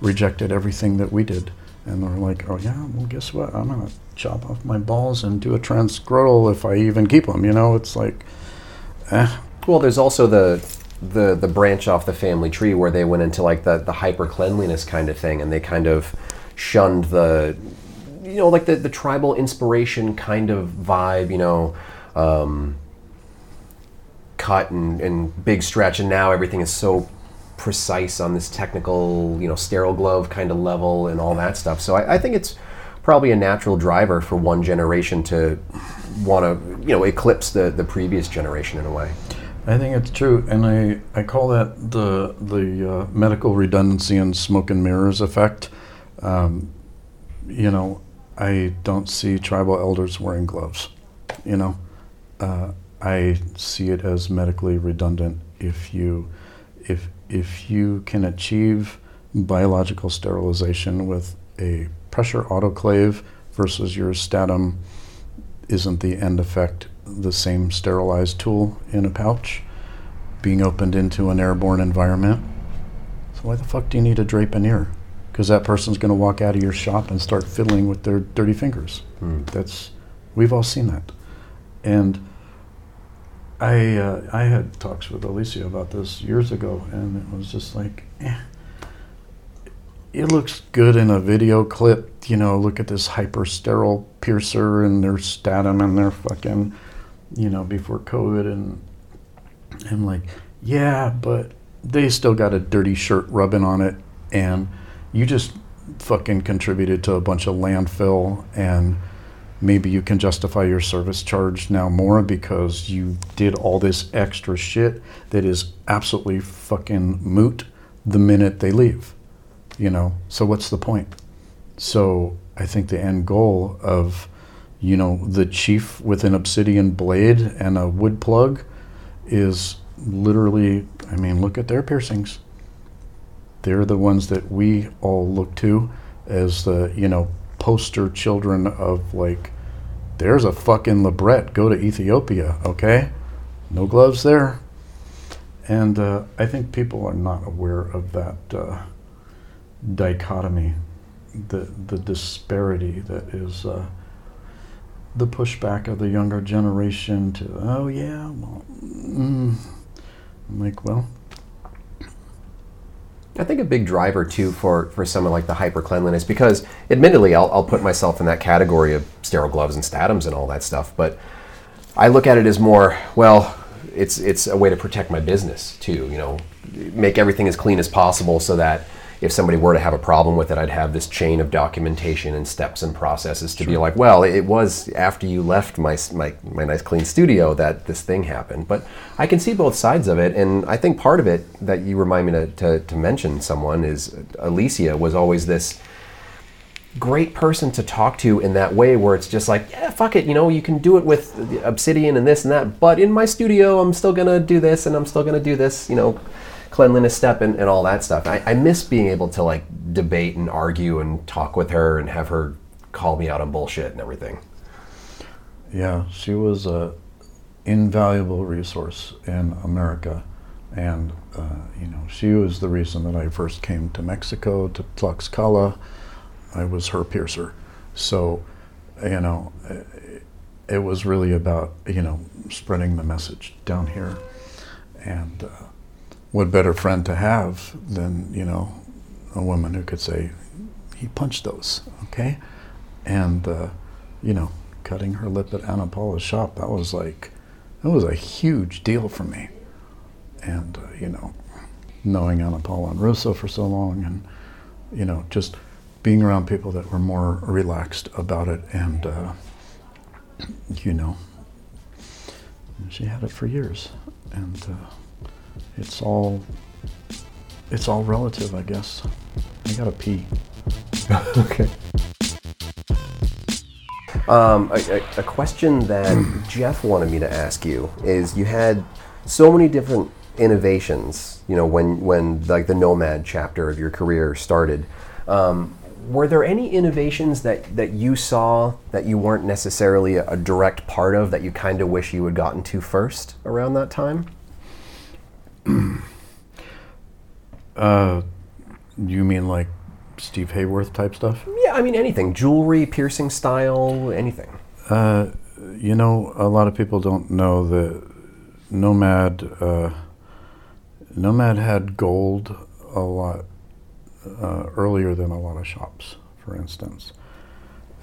rejected everything that we did, and they're like, oh yeah, well guess what, I'm gonna chop off my balls and do a transcrotal if I even keep them, you know, it's like, eh. Well, there's also the the the branch off the family tree where they went into like the, the hyper cleanliness kind of thing, and they kind of shunned the, you know, like the, the tribal inspiration kind of vibe, you know, um, cut and, and big stretch, and now everything is so precise on this technical, you know, sterile glove kind of level and all that stuff. So I, I think it's probably a natural driver for one generation to want to, you know, eclipse the, the previous generation in a way. I think it's true, and I, I call that the the uh, medical redundancy and smoke and mirrors effect. Um, you know, I don't see tribal elders wearing gloves, you know. Uh, I see it as medically redundant. If you, if If you can achieve biological sterilization with a pressure autoclave versus your statum, isn't the end effect the same sterilized tool in a pouch being opened into an airborne environment? So why the fuck do you need to drape an ear? Because that person's going to walk out of your shop and start fiddling with their dirty fingers. Mm. That's, we've all seen that. And I uh, I had talks with Alicia about this years ago, and it was just like, eh. It looks good in a video clip, you know, look at this hyper-sterile piercer and their statum and their fucking, you know, before COVID, and I'm like, yeah, but they still got a dirty shirt rubbing on it, and you just fucking contributed to a bunch of landfill, and maybe you can justify your service charge now more because you did all this extra shit that is absolutely fucking moot the minute they leave, you know? So what's the point? So I think the end goal of, you know, the chief with an obsidian blade and a wood plug is literally, I mean, look at their piercings. They're the ones that we all look to as the, you know, poster children of like, there's a fucking labret, go to Ethiopia, okay? No gloves there. And uh, I think people are not aware of that uh, dichotomy, the the disparity that is uh, the pushback of the younger generation to, oh yeah, well, mm. I'm like, well, I think a big driver, too, for, for someone like the hyper-cleanliness, because admittedly, I'll, I'll put myself in that category of sterile gloves and statums and all that stuff, but I look at it as more, well, it's it's a way to protect my business, too, you know, make everything as clean as possible so that if somebody were to have a problem with it, I'd have this chain of documentation and steps and processes to sure. be like, well, it was after you left my, my my nice clean studio that this thing happened. But I can see both sides of it, and I think part of it that you remind me to, to, to mention someone is Alicia was always this great person to talk to in that way where it's just like, yeah, fuck it, you know, you can do it with Obsidian and this and that, but in my studio, I'm still going to do this and I'm still going to do this, you know, cleanliness step and, and all that stuff. I, I miss being able to like debate and argue and talk with her and have her call me out on bullshit and everything. Yeah, she was a invaluable resource in America, and uh, you know, she was the reason that I first came to Mexico, to Tlaxcala. I was her piercer, so you know, it, it was really about, you know, spreading the message down here, and. Uh, What better friend to have than, you know, a woman who could say, he punched those, okay? And, uh, you know, cutting her lip at Anna Paula's shop, that was like, that was a huge deal for me. And, uh, you know, knowing Anna Paula and Russo for so long, and, you know, just being around people that were more relaxed about it, and, uh, you know, she had it for years. And, uh, It's all, it's all relative, I guess. I gotta pee. Okay. Um, a, a question that Jeff wanted me to ask you is: you had so many different innovations, you know, when when like the Nomad chapter of your career started. Um, were there any innovations that, that you saw that you weren't necessarily a, a direct part of that you kind of wish you had gotten to first around that time? Uh, you mean like Steve Hayworth type stuff? Yeah, I mean anything. Jewelry, piercing style, anything. Uh, you know, a lot of people don't know that Nomad, uh, Nomad had gold a lot uh, earlier than a lot of shops, for instance.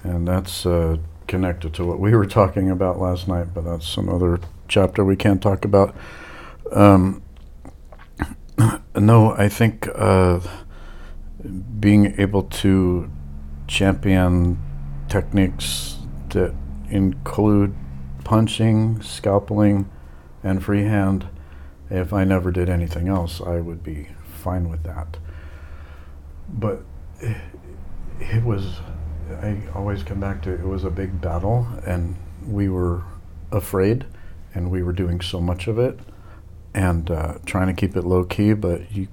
And that's uh, connected to what we were talking about last night, but that's some other chapter we can't talk about. Um, no, I think uh, being able to champion techniques that include punching, scalpeling, and freehand, if I never did anything else, I would be fine with that. But it, it was, I always come back to it, it was a big battle, and we were afraid, and we were doing so much of it. And uh, trying to keep it low key, but you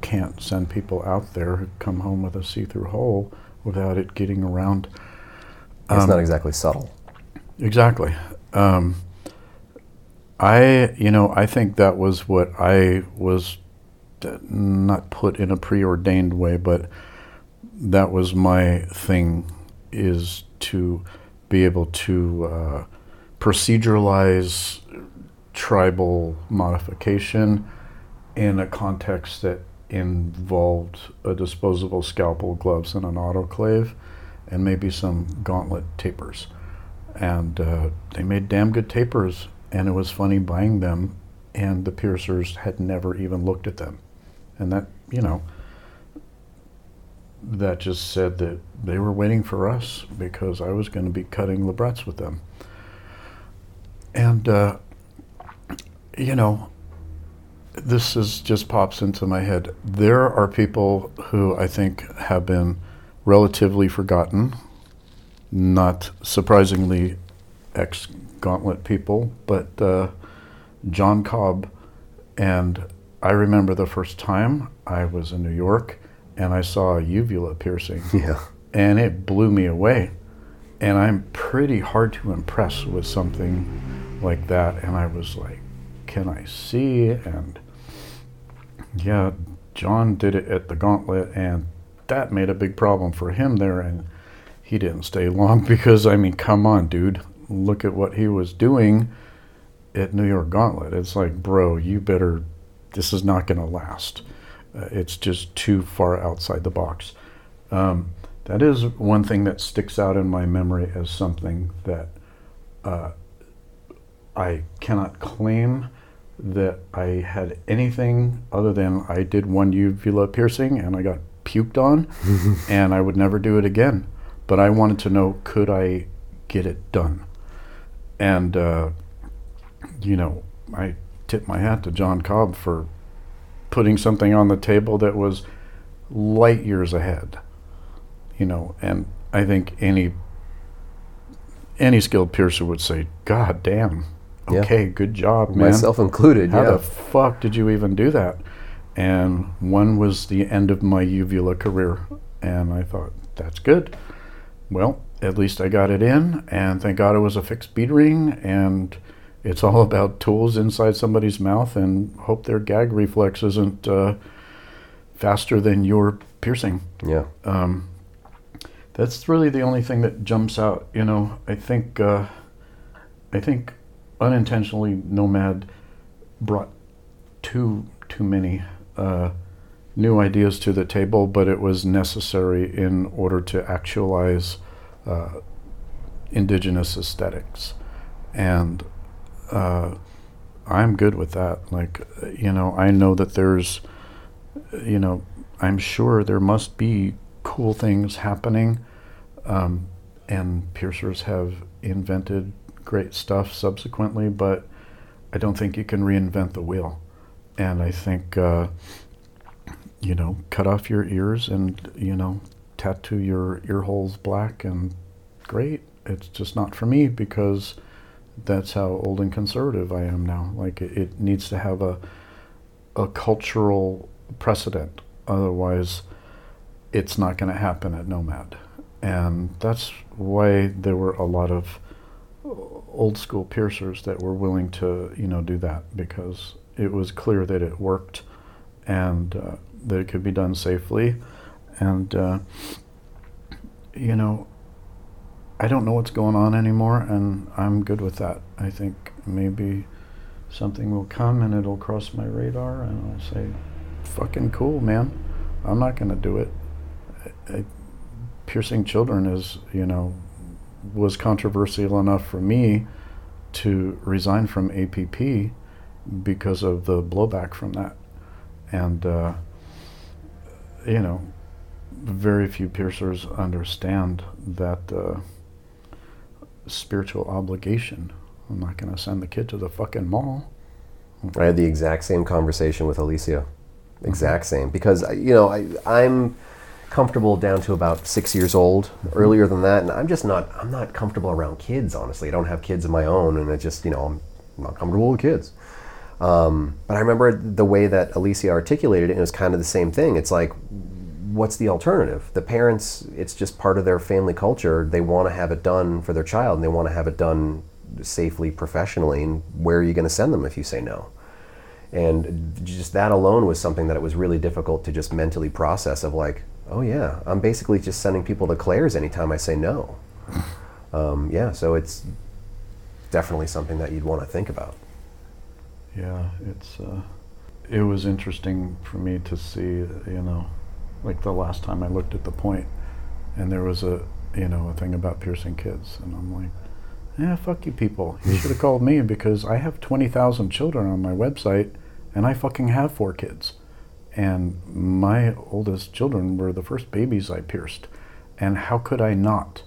can't send people out there who come home with a see-through hole without it getting around. Um, it's not exactly subtle. Exactly. Um, I, you know, I think that was what I was not put in a preordained way, but that was my thing, is to be able to uh, proceduralize tribal modification in a context that involved a disposable scalpel, gloves, and an autoclave, and maybe some gauntlet tapers. And uh, they made damn good tapers, and it was funny buying them, and the piercers had never even looked at them. And that, you know, that just said that they were waiting for us, because I was going to be cutting librettes with them. And uh, you know, this is just pops into my head. There are people who I think have been relatively forgotten, not surprisingly ex-Gauntlet people, but uh, John Cobb. And I remember the first time I was in New York and I saw a uvula piercing. Yeah. And it blew me away. And I'm pretty hard to impress with something like that. And I was like, can I see? And yeah, John did it at the Gauntlet, and that made a big problem for him there, and he didn't stay long, because I mean, come on, dude, look at what he was doing at New York Gauntlet. It's like, bro, you better, this is not gonna last. Uh, it's just too far outside the box. Um, that is one thing that sticks out in my memory as something that uh, I cannot claim that I had anything other than I did one uvula piercing and I got puked on and I would never do it again. But I wanted to know, could I get it done? And, uh, you know, I tip my hat to John Cobb for putting something on the table that was light years ahead, you know, and I think any any skilled piercer would say, God damn, okay, yeah. Good job, man. Myself included, How yeah. the fuck did you even do that? And one was the end of my uvula career, and I thought, that's good. Well, at least I got it in, and thank God it was a fixed bead ring, and it's all about tools inside somebody's mouth and hope their gag reflex isn't uh, faster than your piercing. Yeah. Um, that's really the only thing that jumps out. You know, I think uh, I think unintentionally Nomad brought too, too many uh, new ideas to the table, but it was necessary in order to actualize uh, indigenous aesthetics. And Uh, I'm good with that. Like, you know, I know that there's, you know, I'm sure there must be cool things happening. Um, and piercers have invented great stuff subsequently, but I don't think you can reinvent the wheel. And I think, uh, you know, cut off your ears and, you know, tattoo your ear holes black and great. It's just not for me because that's how old and conservative I am now. Like it, it needs to have a a cultural precedent. Otherwise, it's not going to happen at Nomad. And that's why there were a lot of old school piercers that were willing to, you know, do that because it was clear that it worked and uh, that it could be done safely. And, uh, you know, I don't know what's going on anymore, and I'm good with that. I think maybe something will come and it'll cross my radar, and I'll say, fucking cool, man. I'm not going to do it. I, I, piercing children is, you know, was controversial enough for me to resign from A P P because of the blowback from that. And, uh, you know, very few piercers understand that uh, spiritual obligation. I'm not going to send the kid to the fucking mall. Okay. I had the exact same conversation with Alicia. Exact same. Because, you know, I, I'm comfortable down to about six years old, mm-hmm. earlier than that. And I'm just not, I'm not comfortable around kids, honestly. I don't have kids of my own. And I just, you know, I'm not comfortable with kids. Um, but I remember the way that Alicia articulated it, and it was kind of the same thing. It's like, what's the alternative? The parents, it's just part of their family culture. They want to have it done for their child, and they want to have it done safely, professionally, and where are you going to send them if you say no? And just that alone was something that it was really difficult to just mentally process of like, oh yeah, I'm basically just sending people to Claire's anytime I say no. Um, yeah, so it's definitely something that you'd want to think about. Yeah, it's uh, it was interesting for me to see, you know, like the last time I looked at the point, and there was a, you know, a thing about piercing kids, and I'm like, yeah, fuck you people. You should have called me because I have twenty thousand children on my website, and I fucking have four kids, and my oldest children were the first babies I pierced, and how could I not,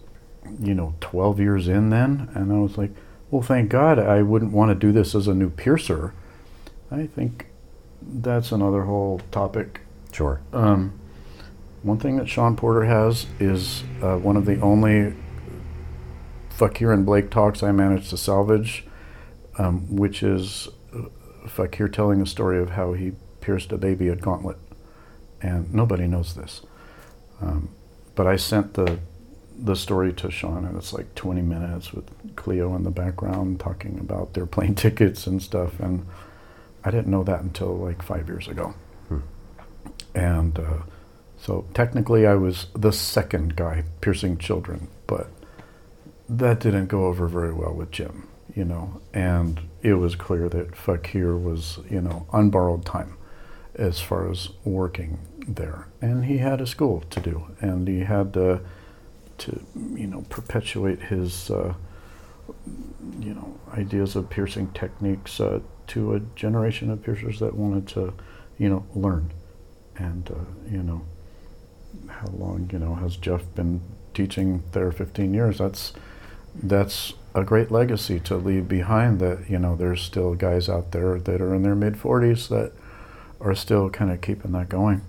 you know, twelve years in then, and I was like, well, thank God I wouldn't want to do this as a new piercer. I think that's another whole topic. Sure. Um. One thing that Sean Porter has is uh, one of the only Fakir and Blake talks I managed to salvage, um, which is Fakir telling a story of how he pierced a baby at Gauntlet. And nobody knows this. Um, but I sent the the story to Sean, and it's like twenty minutes with Cleo in the background talking about their plane tickets and stuff. And I didn't know that until like five years ago. Hmm. And... Uh, So technically I was the second guy piercing children, but that didn't go over very well with Jim, you know, and it was clear that Fakir was, you know, on borrowed time. as far as working there. And he had a school to do, and he had uh, to, you know, perpetuate his, uh, you know, ideas of piercing techniques uh, to a generation of piercers that wanted to, you know, learn. And, uh, you know, how long, you know, has Jeff been teaching there? fifteen years. That's that's a great legacy to leave behind, that, you know, there's still guys out there that are in their mid forties that are still kind of keeping that going.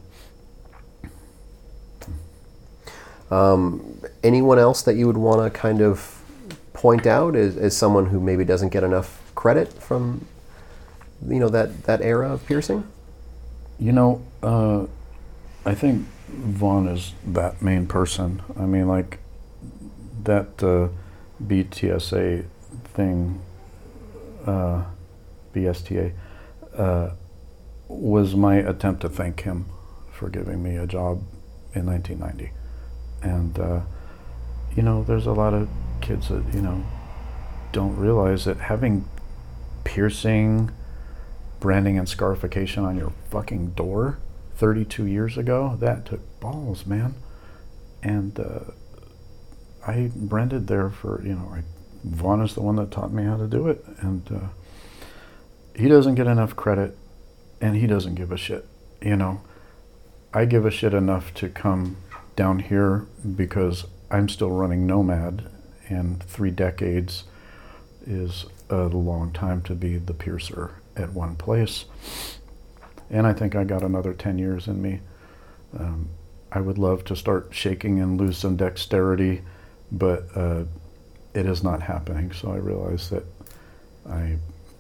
Um, anyone else that you would want to kind of point out as, as someone who maybe doesn't get enough credit from, you know, that, that era of piercing? You know, uh, I think Vaughn is that main person. I mean, like, that uh, B T S A thing, uh, B S T A, uh, was my attempt to thank him for giving me a job in nineteen ninety. And, uh, you know, there's a lot of kids that, you know, don't realize that having piercing, branding, and scarification on your fucking door thirty-two years ago, that took balls, man. And uh, I branded there for, you know, I, Vaughn is the one that taught me how to do it. And uh, he doesn't get enough credit, and he doesn't give a shit, you know. I give a shit enough to come down here because I'm still running Nomad, and three decades is a long time to be the piercer at one place. And I think I got another ten years in me. Um, I would love to start shaking and lose some dexterity, but uh, it is not happening. So I realize that I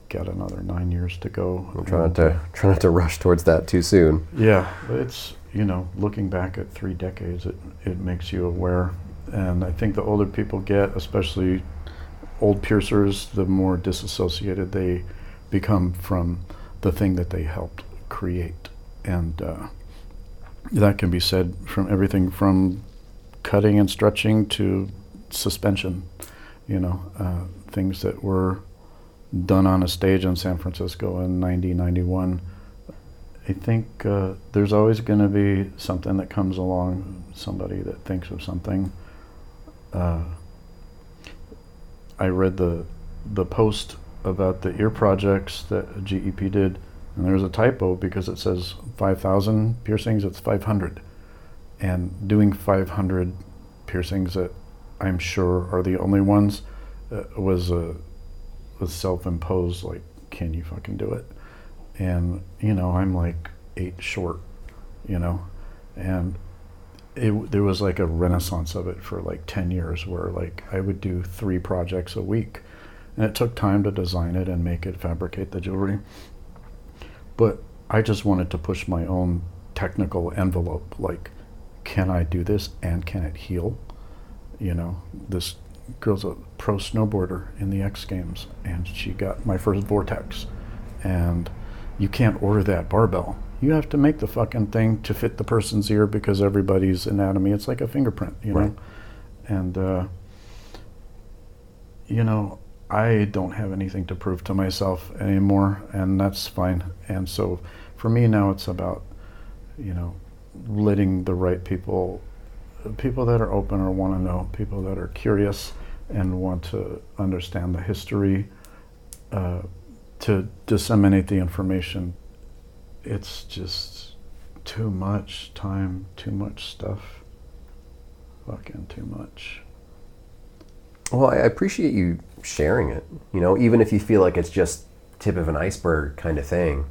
got another nine years to go. We'll try not to, try not to rush towards that too soon. Yeah, it's, you know, looking back at three decades, it, it makes you aware. And I think the older people get, especially old piercers, the more disassociated they become from the thing that they helped create. And uh, that can be said from everything from cutting and stretching to suspension, you know, uh, things that were done on a stage in San Francisco in ninety, ninety-one. I think uh, there's always going to be something that comes along, somebody that thinks of something. Uh, I read the the post about the ear projects that G E P did, and there's a typo because it says five thousand piercings, it's five hundred. And doing five hundred piercings that I'm sure are the only ones uh, was a was self-imposed, like, can you fucking do it? And, you know, I'm like eight short, you know, and it, there was like a renaissance of it for like ten years where like I would do three projects a week, and it took time to design it and make it, fabricate the jewelry. But I just wanted to push my own technical envelope, like, can I do this and can it heal? You know, this girl's a pro snowboarder in the X Games, and she got my first vortex, and you can't order that barbell. You have to make the fucking thing to fit the person's ear because everybody's anatomy, it's like a fingerprint, you right. know? And, uh, you know, I don't have anything to prove to myself anymore, and that's fine. And so for me now it's about, you know, letting the right people, people that are open or want to know, people that are curious and want to understand the history, uh, to disseminate the information. It's just too much time, too much stuff, fucking too much. Well, I appreciate you sharing it, you know, even if you feel like it's just tip of an iceberg kind of thing.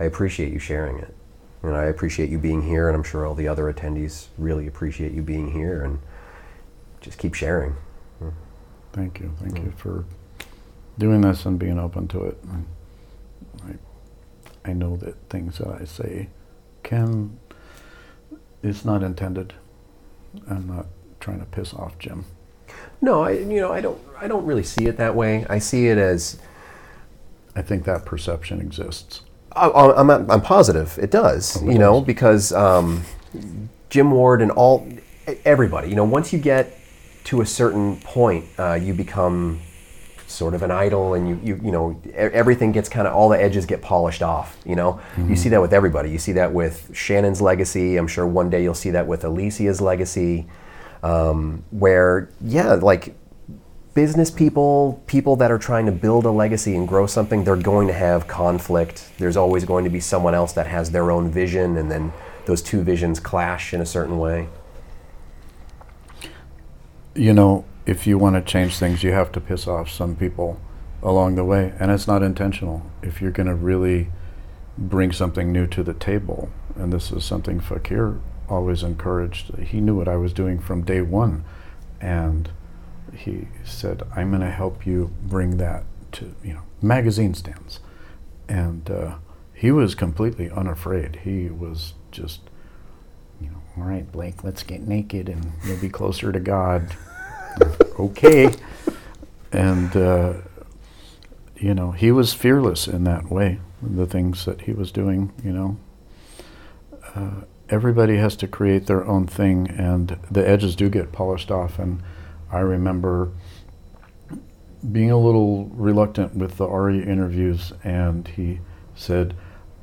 I appreciate you sharing it, and I appreciate you being here, and I'm sure all the other attendees really appreciate you being here, and just keep sharing. Thank you, thank yeah. you for doing this and being open to it. I, I know that things that I say can, it's not intended. I'm not trying to piss off Jim. No, I you know I don't I don't really see it that way. I see it as, I think that perception exists. I, I'm I'm positive it does. Oh, it you know does. Because um, Jim Ward and all everybody, you know, once you get to a certain point, uh, you become sort of an idol, and you you you know everything gets kind of all the edges get polished off. You know, mm-hmm. You see that with everybody. You see that with Shannon's legacy. I'm sure one day you'll see that with Alicia's legacy, um, where yeah, like business people, people that are trying to build a legacy and grow something, they're going to have conflict. There's always going to be someone else that has their own vision, and then those two visions clash in a certain way. You know, if you want to change things, you have to piss off some people along the way, and it's not intentional. If you're going to really bring something new to the table, and this is something Fakir always encouraged, he knew what I was doing from day one, and he said, I'm going to help you bring that to, you know, magazine stands. And uh, he was completely unafraid. He was just, you know, all right, Blake, let's get naked and you'll be closer to God. Okay. And, uh, you know, he was fearless in that way, the things that he was doing, you know. Uh, everybody has to create their own thing, and the edges do get polished off. And I remember being a little reluctant with the Ari interviews, and he said,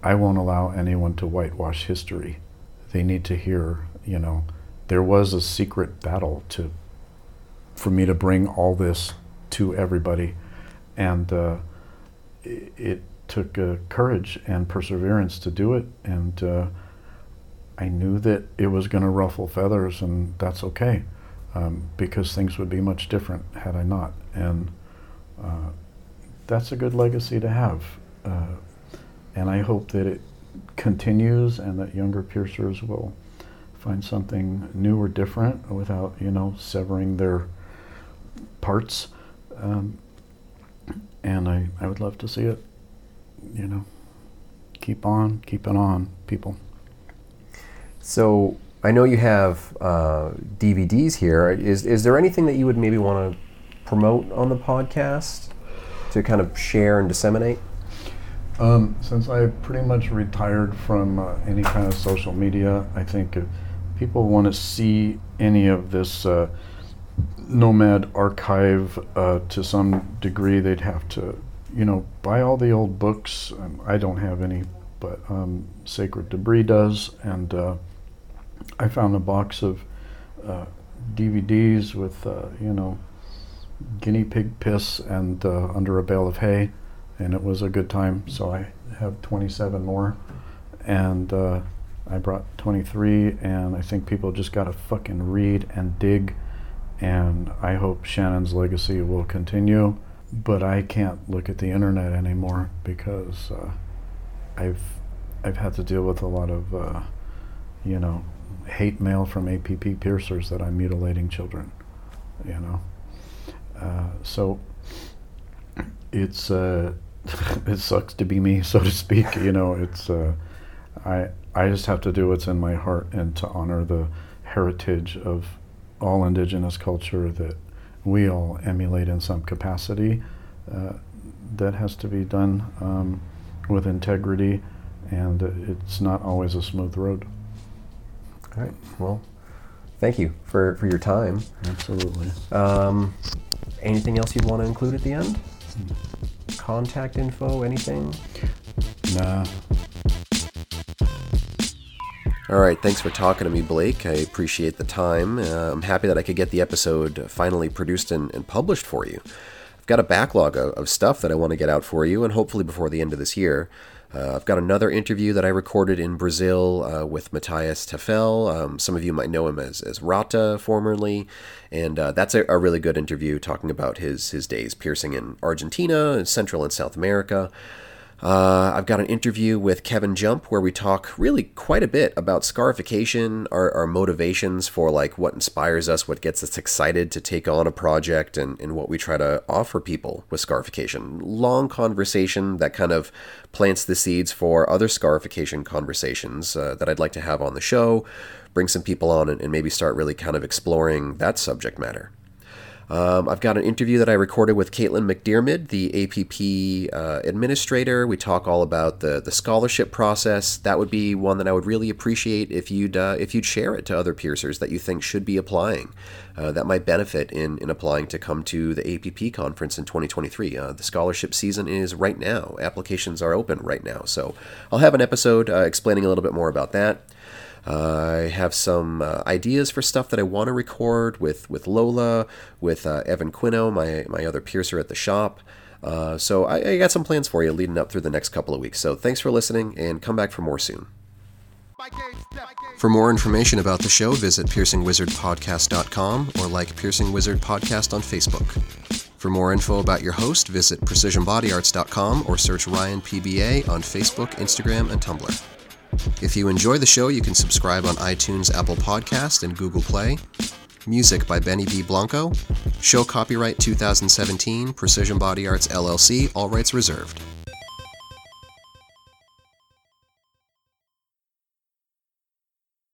I won't allow anyone to whitewash history. They need to hear, you know, there was a secret battle to, for me to bring all this to everybody. And uh, it, it took uh, courage and perseverance to do it. And uh, I knew that it was going to ruffle feathers, and that's okay. Um, because things would be much different had I not. And uh, that's a good legacy to have. Uh, and I hope that it continues, and that younger piercers will find something new or different without, you know, severing their parts. Um, and I, I would love to see it, you know, keep on, keep it on, people. So, I know you have uh, D V Ds here. Is is there anything that you would maybe want to promote on the podcast to kind of share and disseminate? Um, since I pretty much retired from uh, any kind of social media, I think if people want to see any of this uh, Nomad archive uh, to some degree, they'd have to, you know, buy all the old books. Um, I don't have any, but um, Sacred Debris does, and uh, I found a box of uh, D V Ds with, uh, you know, guinea pig piss and uh, under a bale of hay, and it was a good time. So I have twenty-seven more, and uh, I brought twenty-three, and I think people just gotta fucking read and dig, and I hope Shannon's legacy will continue, but I can't look at the internet anymore because uh, I've I've had to deal with a lot of, uh, you know, hate mail from A P P piercers that I'm mutilating children, you know. Uh, so it's uh, it sucks to be me, so to speak. You know, it's uh, I I just have to do what's in my heart and to honor the heritage of all indigenous culture that we all emulate in some capacity. Uh, that has to be done um, with integrity, and it's not always a smooth road. All right. Well, thank you for, for your time. Absolutely. Um, anything else you'd want to include at the end? Contact info, anything? Nah. All right. Thanks for talking to me, Blake. I appreciate the time. Uh, I'm happy that I could get the episode finally produced and, and published for you. I've got a backlog of, of stuff that I want to get out for you, and hopefully before the end of this year. Uh, I've got another interview that I recorded in Brazil uh, with Matthias Tafel. Um, some of you might know him as, as Rata formerly, and uh, that's a, a really good interview talking about his, his days piercing in Argentina, Central and South America. Uh, I've got an interview with Kevin Jump where we talk really quite a bit about scarification, our, our motivations for like what inspires us, what gets us excited to take on a project, and, and what we try to offer people with scarification. Long conversation that kind of plants the seeds for other scarification conversations uh, that I'd like to have on the show, bring some people on and, and maybe start really kind of exploring that subject matter. Um, I've got an interview that I recorded with Caitlin McDiarmid, the A P P uh, administrator. We talk all about the the scholarship process. That would be one that I would really appreciate if you'd uh, if you'd share it to other piercers that you think should be applying. Uh, that might benefit in in applying to come to the A P P conference in twenty twenty-three. Uh, the scholarship season is right now. Applications are open right now. So I'll have an episode uh, explaining a little bit more about that. Uh, I have some uh, ideas for stuff that I want to record with, with Lola, with uh, Evan Quino, my, my other piercer at the shop. Uh, so I, I got some plans for you leading up through the next couple of weeks. So thanks for listening, and come back for more soon. For more information about the show, visit piercing wizard podcast dot com or like Piercing Wizard Podcast on Facebook. For more info about your host, visit precision body arts dot com or search Ryan P B A on Facebook, Instagram, and Tumblr. If you enjoy the show, you can subscribe on iTunes, Apple Podcast, and Google Play. Music by Benny B. Blanco. Show copyright twenty seventeen, Precision Body Arts L L C, all rights reserved.